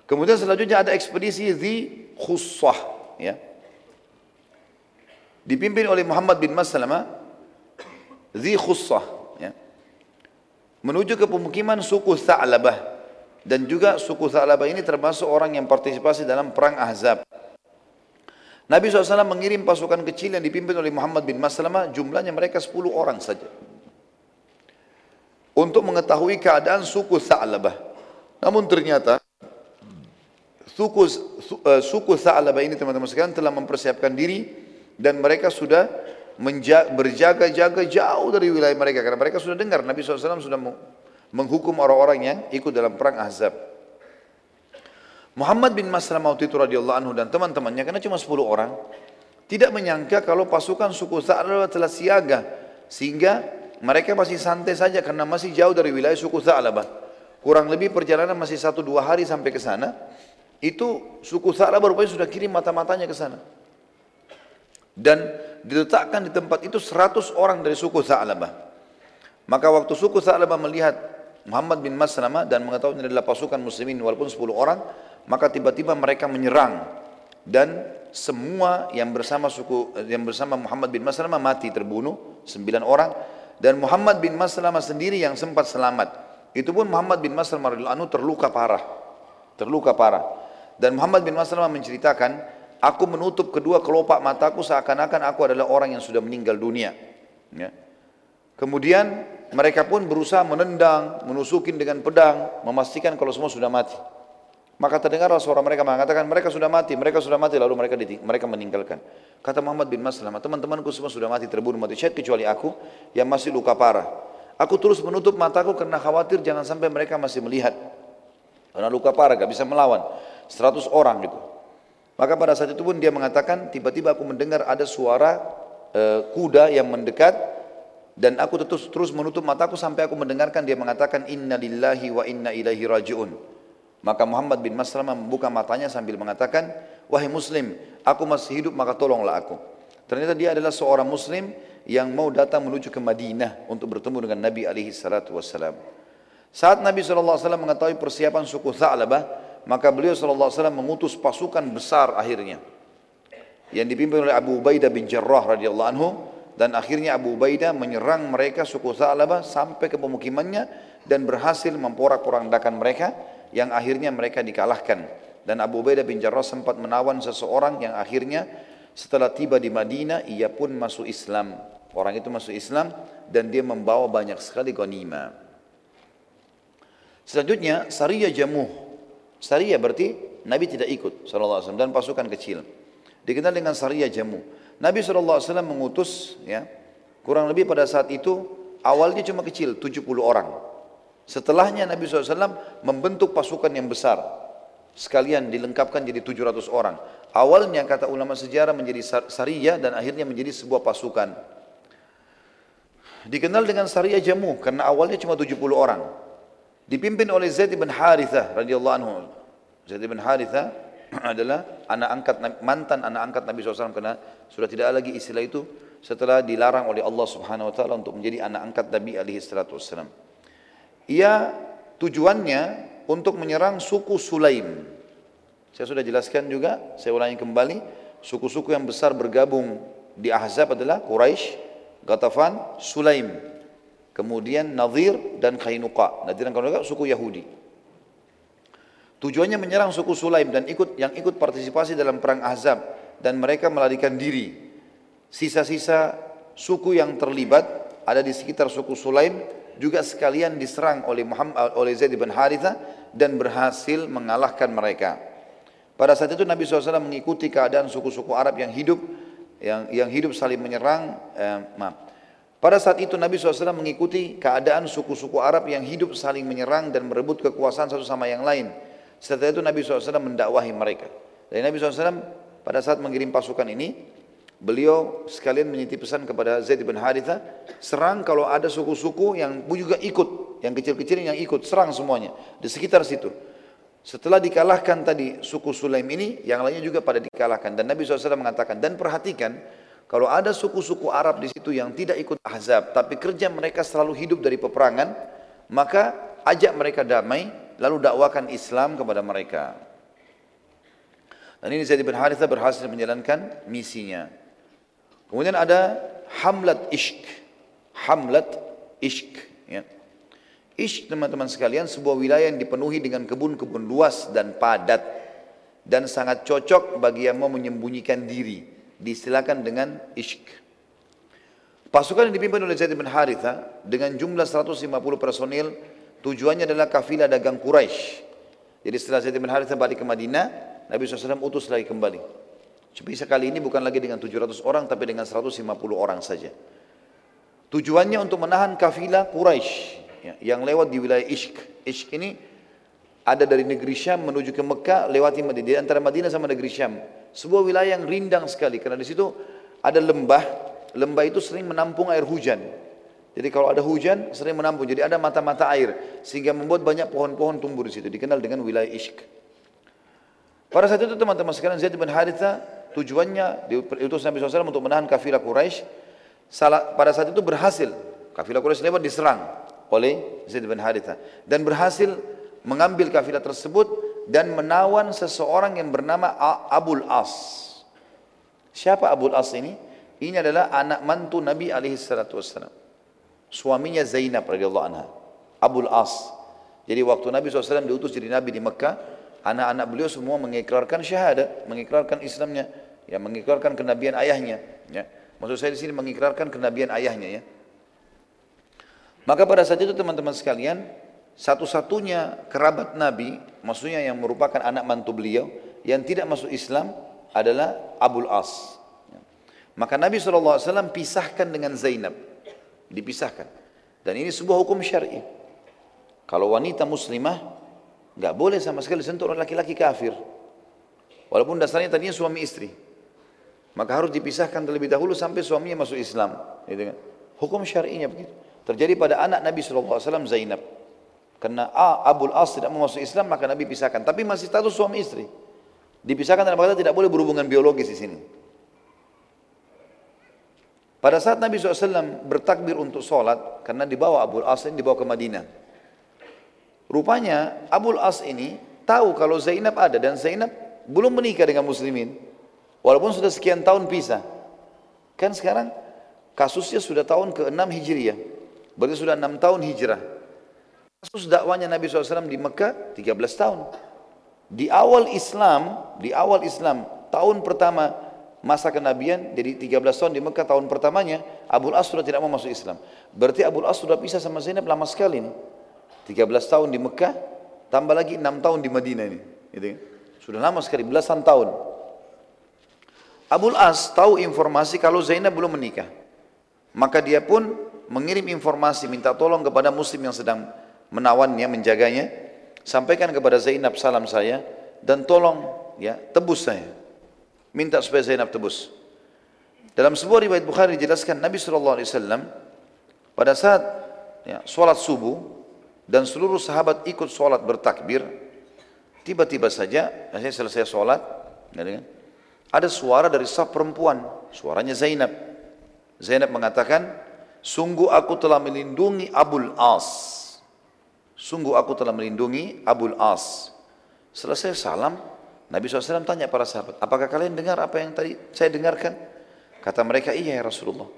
Kemudian selanjutnya ada ekspedisi Dzi Khussah, ya. Dipimpin oleh Muhammad bin Maslamah Dzi Khussah, ya. Menuju ke pemukiman suku Tha'labah, dan juga suku Tha'labah ini termasuk orang yang partisipasi dalam perang Ahzab. Nabi shallallahu alaihi wasallam mengirim pasukan kecil yang dipimpin oleh Muhammad bin Maslamah, jumlahnya mereka sepuluh orang saja, untuk mengetahui keadaan suku Tha'labah. Namun ternyata suku, suku Tha'labah ini, teman-teman sekalian, telah mempersiapkan diri dan mereka sudah berjaga-jaga jauh dari wilayah mereka, karena mereka sudah dengar Nabi shallallahu alaihi wasallam sudah menghukum orang-orang yang ikut dalam perang Ahzab. Muhammad bin Maslamah itu radhiyallahu anhu dan teman-temannya, karena cuma sepuluh orang, tidak menyangka kalau pasukan suku Tha'labah telah siaga, sehingga mereka masih santai saja karena masih jauh dari wilayah suku Tha'labah. Kurang lebih perjalanan masih satu dua hari sampai ke sana. Itu suku Tha'labah rupanya sudah kirim mata-matanya ke sana. Dan diletakkan di tempat itu seratus orang dari suku Tha'labah. Maka waktu suku Tha'labah melihat Muhammad bin Maslamah dan mengetahui ini adalah pasukan muslimin walaupun sepuluh orang, maka tiba-tiba mereka menyerang dan semua yang bersama suku yang bersama Muhammad bin Maslamah mati terbunuh sembilan orang, dan Muhammad bin Maslamah sendiri yang sempat selamat. Itu pun Muhammad bin Maslamah radhiyallahu anhu terluka parah, terluka parah. Dan Muhammad bin Maslamah menceritakan, aku menutup kedua kelopak mataku seakan-akan aku adalah orang yang sudah meninggal dunia. Ya. Kemudian mereka pun berusaha menendang, menusukin dengan pedang, memastikan kalau semua sudah mati. Maka terdengarlah suara mereka mengatakan, mereka sudah mati, mereka sudah mati, lalu mereka mereka meninggalkan. Kata Muhammad bin Maslamah, teman-temanku semua sudah mati, terbunuh mati syahid, kecuali aku yang masih luka parah. Aku terus menutup mataku karena khawatir jangan sampai mereka masih melihat. Karena luka parah, gak bisa melawan. seratus orang gitu. Maka pada saat itu pun dia mengatakan, tiba-tiba aku mendengar ada suara e, kuda yang mendekat, dan aku terus, terus menutup mataku sampai aku mendengarkan dia mengatakan, inna lillahi wa inna ilaihi raji'un. Maka Muhammad bin Maslamah membuka matanya sambil mengatakan, wahai muslim, aku masih hidup maka tolonglah aku. Ternyata dia adalah seorang muslim yang mau datang menuju ke Madinah untuk bertemu dengan Nabi shallallahu alaihi wasallam. Saat Nabi shallallahu alaihi wasallam mengetahui persiapan suku Tha'labah, maka beliau shallallahu alaihi wasallam mengutus pasukan besar akhirnya, yang dipimpin oleh Abu Ubaidah bin Jarrah radhiyallahu anhu. Dan akhirnya Abu Ubaidah menyerang mereka suku Tha'labah sampai ke pemukimannya dan berhasil memporak-porandakan mereka, yang akhirnya mereka dikalahkan. Dan Abu Ubaidah bin Jarrah sempat menawan seseorang yang akhirnya setelah tiba di Madinah ia pun masuk Islam. Orang itu masuk Islam dan dia membawa banyak sekali ghanimah. Selanjutnya Sariyah Jamuh. Sariyah berarti Nabi tidak ikut shallallahu alaihi wasallam dan pasukan kecil, dikenal dengan Sariyah Jamuh. Nabi shallallahu alaihi wasallam mengutus, ya, kurang lebih pada saat itu awalnya cuma kecil, tujuh puluh orang. Setelahnya Nabi shallallahu alaihi wasallam membentuk pasukan yang besar, sekalian dilengkapkan jadi tujuh ratus orang. Awalnya kata ulama sejarah menjadi Sariyah dan akhirnya menjadi sebuah pasukan. Dikenal dengan Sariyah Jamuh karena awalnya cuma tujuh puluh orang. Dipimpin oleh Zaid bin Harithah radhiyallahu anhu. Zaid bin Harithah adalah anak angkat, mantan anak angkat Nabi shallallahu alaihi wasallam, karena sudah tidak ada lagi istilah itu setelah dilarang oleh Allah Subhanahu Wa Taala untuk menjadi anak angkat Nabi shallallahu alaihi wasallam. Ia tujuannya untuk menyerang suku Sulaim. Saya sudah jelaskan juga, saya ulangi kembali, suku-suku yang besar bergabung di Ahzab adalah Quraisy, Ghatafan, Sulaim, kemudian Nadir dan Qainuqa. Nadir dan Qainuqa suku Yahudi. Tujuannya menyerang suku Sulaim dan ikut yang ikut partisipasi dalam perang Ahzab, dan mereka melarikan diri. Sisa-sisa suku yang terlibat ada di sekitar suku Sulaim juga sekalian diserang oleh Muhammad, oleh Zaid bin Harithah, dan berhasil mengalahkan mereka. Pada saat itu Nabi shallallahu alaihi wasallam mengikuti keadaan suku-suku Arab yang hidup yang, yang hidup saling menyerang. Eh, maaf. Pada saat itu Nabi shallallahu alaihi wasallam mengikuti keadaan suku-suku Arab yang hidup saling menyerang dan merebut kekuasaan satu sama yang lain. Setelah itu Nabi shallallahu alaihi wasallam mendakwahi mereka. Dan Nabi shallallahu alaihi wasallam pada saat mengirim pasukan ini, beliau sekalian menitip pesan kepada Zaid bin Harithah, serang kalau ada suku-suku yang juga ikut, yang kecil-kecil yang ikut, serang semuanya di sekitar situ. Setelah dikalahkan tadi suku Sulaim ini, yang lainnya juga pada dikalahkan. Dan Nabi shallallahu alaihi wasallam mengatakan, dan perhatikan Kalau ada suku-suku Arab di situ yang tidak ikut ahzab, tapi kerja mereka selalu hidup dari peperangan, maka ajak mereka damai, lalu dakwakan Islam kepada mereka. Dan ini Zaid bin Harithah berhasil menjalankan misinya. Kemudian ada Hamlat Ishq. Hamlat Ishq. Ya. Ishq, teman-teman sekalian, sebuah wilayah yang dipenuhi dengan kebun-kebun luas dan padat. Dan sangat cocok bagi yang mau menyembunyikan diri. Disilakan dengan Ishq. Pasukan yang dipimpin oleh Zaid bin Harithah dengan jumlah seratus lima puluh personil, tujuannya adalah kafilah dagang Quraisy. Jadi setelah Zaid bin Harithah balik ke Madinah, Nabi shallallahu alaihi wasallam utus lagi kembali. Tapi sekali ini bukan lagi dengan tujuh ratus orang, tapi dengan seratus lima puluh orang saja. Tujuannya untuk menahan kafilah Quraisy ya, yang lewat di wilayah Ishq. Ishq ini ada dari negeri Syam menuju ke Mekah, lewati Madinah, antara Madinah sama negeri Syam. Sebuah wilayah yang rindang sekali, karena di situ ada lembah. Lembah itu sering menampung air hujan. Jadi kalau ada hujan, sering menampung. Jadi ada mata-mata air, sehingga membuat banyak pohon-pohon tumbuh di situ. Dikenal dengan wilayah Ishq. Pada saat itu teman-teman sekalian, Zaid bin Harithah tujuannya diutus Nabi shallallahu alaihi wasallam untuk menahan kafilah Quraisy. Salah, pada saat itu berhasil. Kafilah Quraisy lewat diserang oleh Zaid bin Harithah dan berhasil mengambil kafilah tersebut. Dan menawan seseorang yang bernama Abu al-'As. Siapa Abu al-'As ini? Ini adalah anak mantu Nabi alaihissalam. Suaminya Zainab radhiyallahu anha. Abu al-'As. Jadi waktu Nabi shallallahu alaihi wasallam diutus jadi Nabi di Mekah, anak-anak beliau semua mengikrarkan syahadat, mengikrarkan Islamnya, ya, mengikrarkan kenabian ayahnya. Ya. Maksud saya di sini mengikrarkan kenabian ayahnya. Ya. Maka pada saat itu teman-teman sekalian, satu-satunya kerabat Nabi, maksudnya yang merupakan anak mantu beliau, yang tidak masuk Islam adalah Abu al-'As. Maka Nabi shallallahu alaihi wasallam pisahkan dengan Zainab. Dipisahkan. Dan ini sebuah hukum syar'i. Kalau wanita muslimah, nggak boleh sama sekali sentuh oleh laki-laki kafir. Walaupun dasarnya tadinya suami istri. Maka harus dipisahkan terlebih dahulu sampai suaminya masuk Islam. Hukum syar'inya begitu. Terjadi pada anak Nabi shallallahu alaihi wasallam Zainab. Karena A, Abu al-'As tidak mau masuk Islam, maka Nabi pisahkan. Tapi masih status suami istri. Dipisahkan dalam kata tidak boleh berhubungan biologis di sini. Pada saat Nabi shallallahu alaihi wasallam bertakbir untuk sholat, karena dibawa Abu al-'As ini dibawa ke Madinah. Rupanya Abu al-'As ini tahu kalau Zainab ada dan Zainab belum menikah dengan muslimin. Walaupun sudah sekian tahun pisah. Kan sekarang kasusnya sudah tahun ke enam Hijriah. Berarti sudah enam tahun Hijrah. Kasus dakwanya Nabi shallallahu alaihi wasallam di Mekah tiga belas tahun. Di awal Islam, di awal Islam, tahun pertama masa kenabian, jadi tiga belas tahun di Mekah tahun pertamanya, Abu al-'As sudah tidak mau masuk Islam. Berarti Abu al-'As sudah pisah sama Zainab lama sekali nih. tiga belas tahun di Mekah, tambah lagi enam tahun di Madinah ini. Gitu. Sudah lama sekali, belasan tahun. Abu al-'As tahu informasi kalau Zainab belum menikah. Maka dia pun mengirim informasi, minta tolong kepada muslim yang sedang menawannya, menjaganya, sampaikan kepada Zainab salam saya dan tolong ya tebus saya, minta supaya Zainab tebus. Dalam sebuah riwayat Bukhari dijelaskan Nabi shallallahu alaihi wasallam pada saat ya, sholat subuh dan seluruh sahabat ikut sholat bertakbir, tiba-tiba saja saya selesai sholat ada suara dari saf perempuan, suaranya Zainab. Zainab mengatakan, sungguh aku telah melindungi Abu al-'As. Sungguh aku telah melindungi Abu al-'As. Selesai salam, Nabi shallallahu alaihi wasallam tanya para sahabat, apakah kalian dengar apa yang tadi saya dengarkan? Kata mereka, iya ya Rasulullah.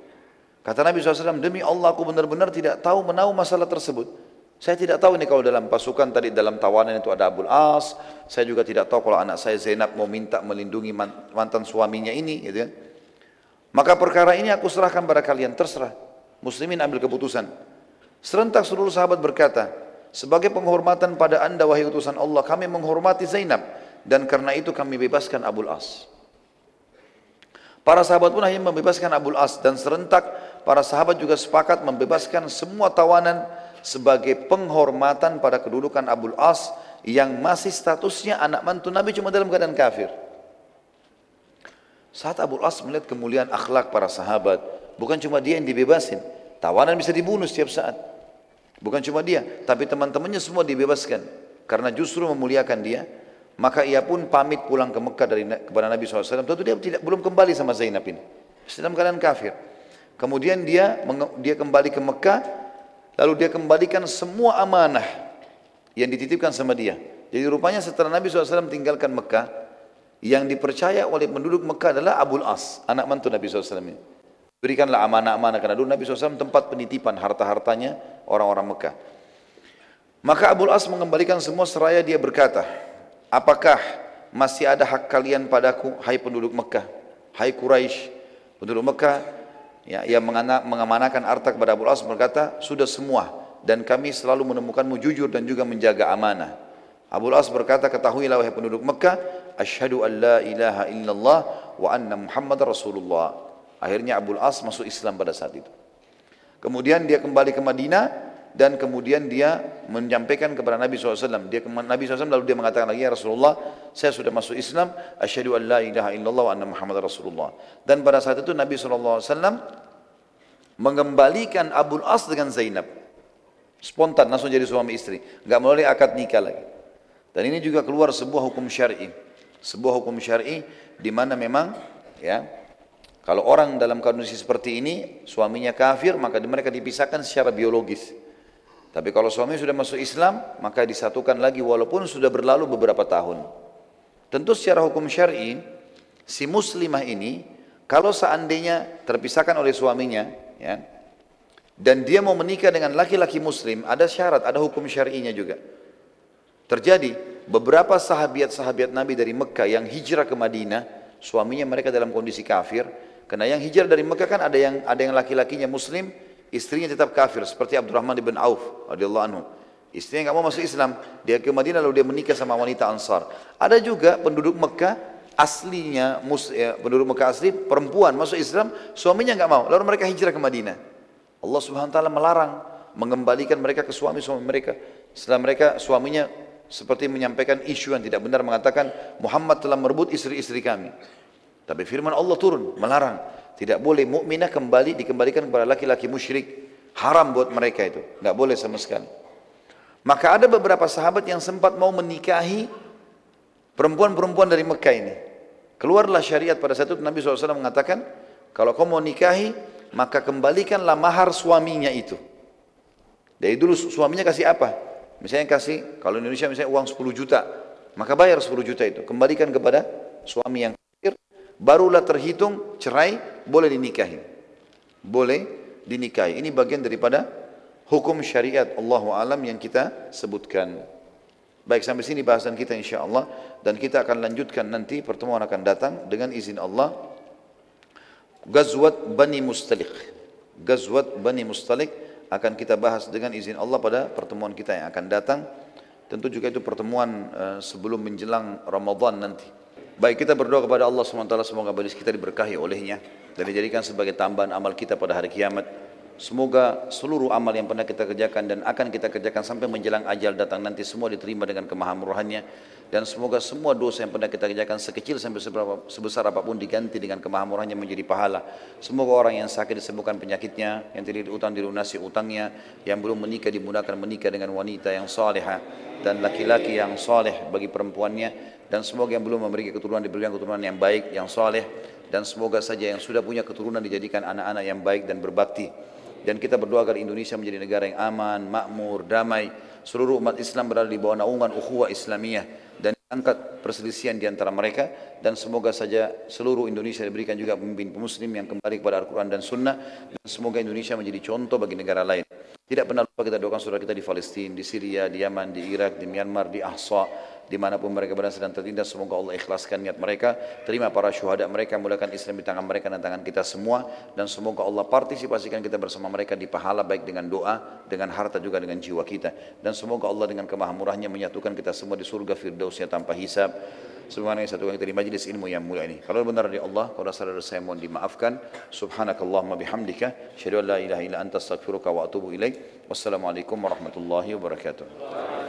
Kata Nabi shallallahu alaihi wasallam, demi Allah aku benar-benar tidak tahu menahu masalah tersebut. Saya tidak tahu ini kalau dalam pasukan tadi, dalam tawanan itu ada Abu al-'As. Saya juga tidak tahu kalau anak saya Zainab mau minta melindungi mantan suaminya ini. Gitu kan. Maka perkara ini aku serahkan pada kalian, terserah. Muslimin ambil keputusan. Serentak seluruh sahabat berkata, sebagai penghormatan pada anda wahai utusan Allah, kami menghormati Zainab dan karena itu kami bebaskan Abu al-'As. Para sahabat pun hanya membebaskan Abu al-'As dan serentak para sahabat juga sepakat membebaskan semua tawanan sebagai penghormatan pada kedudukan Abu al-'As yang masih statusnya anak mantu Nabi cuma dalam keadaan kafir. Saat Abu al-'As melihat kemuliaan akhlak para sahabat, bukan cuma dia yang dibebasin, tawanan bisa dibunuh setiap saat. Bukan cuma dia, tapi teman-temannya semua dibebaskan. Karena justru memuliakan dia, maka ia pun pamit pulang ke Mekah dari kepada Nabi shallallahu alaihi wasallam. Tentu dia tidak, belum kembali sama Zainab ini. Dalam keadaan kafir. Kemudian dia dia kembali ke Mekah, lalu dia kembalikan semua amanah yang dititipkan sama dia. Jadi rupanya setelah Nabi shallallahu alaihi wasallam tinggalkan Mekah, yang dipercaya oleh penduduk Mekah adalah Abu al-'As, anak mantu Nabi shallallahu alaihi wasallam ini. Berikanlah amanah-amanah, karena dulu Nabi shallallahu alaihi wasallam tempat penitipan harta-hartanya orang-orang Mekah. Maka Abu al-'As mengembalikan semua seraya dia berkata, apakah masih ada hak kalian padaku, hai penduduk Mekah, hai Quraisy, penduduk Mekah ya, yang mengamanahkan harta kepada Abu al-'As berkata, sudah semua dan kami selalu menemukanmu jujur dan juga menjaga amanah. Abu al-'As berkata, ketahuilah wahai penduduk Mekah, asyhadu an la ilaha illallah wa anna Muhammad Rasulullah. Akhirnya Abu al-'As masuk Islam pada saat itu. Kemudian dia kembali ke Madinah dan kemudian dia menyampaikan kepada Nabi shallallahu alaihi wasallam. Dia ke Nabi shallallahu alaihi wasallam lalu dia mengatakan lagi, ya Rasulullah, saya sudah masuk Islam, asyhadu an la ilaha illallah wa anna Muhammad Rasulullah. Dan pada saat itu Nabi shallallahu alaihi wasallam mengembalikan Abu al-'As dengan Zainab. Spontan langsung jadi suami istri, enggak melalui akad nikah lagi. Dan ini juga keluar sebuah hukum syar'i. Sebuah hukum syar'i di mana memang ya, kalau orang dalam kondisi seperti ini, suaminya kafir, maka mereka dipisahkan secara biologis. Tapi kalau suami sudah masuk Islam, maka disatukan lagi walaupun sudah berlalu beberapa tahun. Tentu secara hukum syar'i, si muslimah ini, kalau seandainya terpisahkan oleh suaminya, ya, dan dia mau menikah dengan laki-laki muslim, ada syarat, ada hukum syar'inya juga. Terjadi, beberapa sahabiat-sahabiat Nabi dari Mekah yang hijrah ke Madinah, suaminya mereka dalam kondisi kafir, karena yang hijrah dari Mekah kan ada yang ada yang laki-lakinya muslim, istrinya tetap kafir, seperti Abdurrahman bin Auf radhiyallahu anhu. Istrinya enggak mau masuk Islam, dia ke Madinah lalu dia menikah sama wanita Ansar. Ada juga penduduk Mekah aslinya muslim, penduduk Mekah asli perempuan masuk Islam, suaminya enggak mau, lalu mereka hijrah ke Madinah. Allah Subhanahu wa taala melarang mengembalikan mereka ke suami-suami mereka. Setelah mereka suaminya seperti menyampaikan isu yang tidak benar, mengatakan Muhammad telah merebut istri-istri kami. Tapi firman Allah turun melarang, tidak boleh mukminah kembali dikembalikan kepada laki-laki musyrik, haram buat mereka itu, nggak boleh sama sekali. Maka ada beberapa sahabat yang sempat mau menikahi perempuan-perempuan dari Mekah ini. Keluarlah syariat pada saat itu, Nabi shallallahu alaihi wasallam mengatakan, kalau kau mau nikahi maka kembalikanlah mahar suaminya itu. Dari dulu suaminya kasih apa? Misalnya kasih, kalau Indonesia misalnya uang sepuluh juta, maka bayar sepuluh juta itu, kembalikan kepada suami yang kafir, barulah terhitung cerai, boleh dinikahi. Boleh dinikahi. Ini bagian daripada hukum syariat Allahu alam yang kita sebutkan. Baik, sampai sini bahasan kita insyaallah, dan kita akan lanjutkan nanti, pertemuan akan datang dengan izin Allah, Ghazwat Bani Mustalik. Ghazwat Bani Mustalik akan kita bahas dengan izin Allah pada pertemuan kita yang akan datang. Tentu juga itu pertemuan sebelum menjelang Ramadan nanti. Baik, kita berdoa kepada Allah subhanahu wa taala semoga majlis kita diberkahi olehnya dan dijadikan sebagai tambahan amal kita pada hari kiamat. Semoga seluruh amal yang pernah kita kerjakan dan akan kita kerjakan sampai menjelang ajal datang nanti semua diterima dengan kemahamurahannya. Dan semoga semua dosa yang pernah kita kerjakan sekecil sampai seberapa, sebesar apapun diganti dengan kemahamurahannya menjadi pahala. Semoga orang yang sakit disembuhkan penyakitnya, yang tidak diutang dilunasi utangnya, yang belum menikah dimudahkan menikah dengan wanita yang salihah dan laki-laki yang saleh bagi perempuannya, dan semoga yang belum memiliki keturunan diberikan keturunan yang baik, yang saleh, dan semoga saja yang sudah punya keturunan dijadikan anak-anak yang baik dan berbakti. Dan kita berdoa agar Indonesia menjadi negara yang aman, makmur, damai. Seluruh umat Islam berada di bawah naungan ukhuwah Islamiyah dan angkat perselisihan di antara mereka, dan semoga saja seluruh Indonesia diberikan juga pemimpin muslim yang kembali kepada Al-Quran dan Sunnah, dan semoga Indonesia menjadi contoh bagi negara lain. Tidak pernah lupa kita doakan saudara kita di Palestina, di Syria, di Yaman, di Irak, di Myanmar, di Ahsa, dimanapun mereka berada sedang tertindas, semoga Allah ikhlaskan niat mereka, terima para syuhada mereka, mulakan Islam di tangan mereka dan tangan kita semua, dan semoga Allah partisipasikan kita bersama mereka di pahala, baik dengan doa, dengan harta, juga dengan jiwa kita, dan semoga Allah dengan kemahamurahnya menyatukan kita semua di surga firdausnya tanpa hisab. Semuanya satukan kita di majlis ilmu yang mulia ini. Kalau benar dari Allah, kalau salah dari saya mohon dimaafkan. Subhanakallahumma bihamdika, asyhadu an la ilaha illa anta astaghfiruka wa atubu ilaik. Wassalamualaikum warahmatullahi wabarakatuh.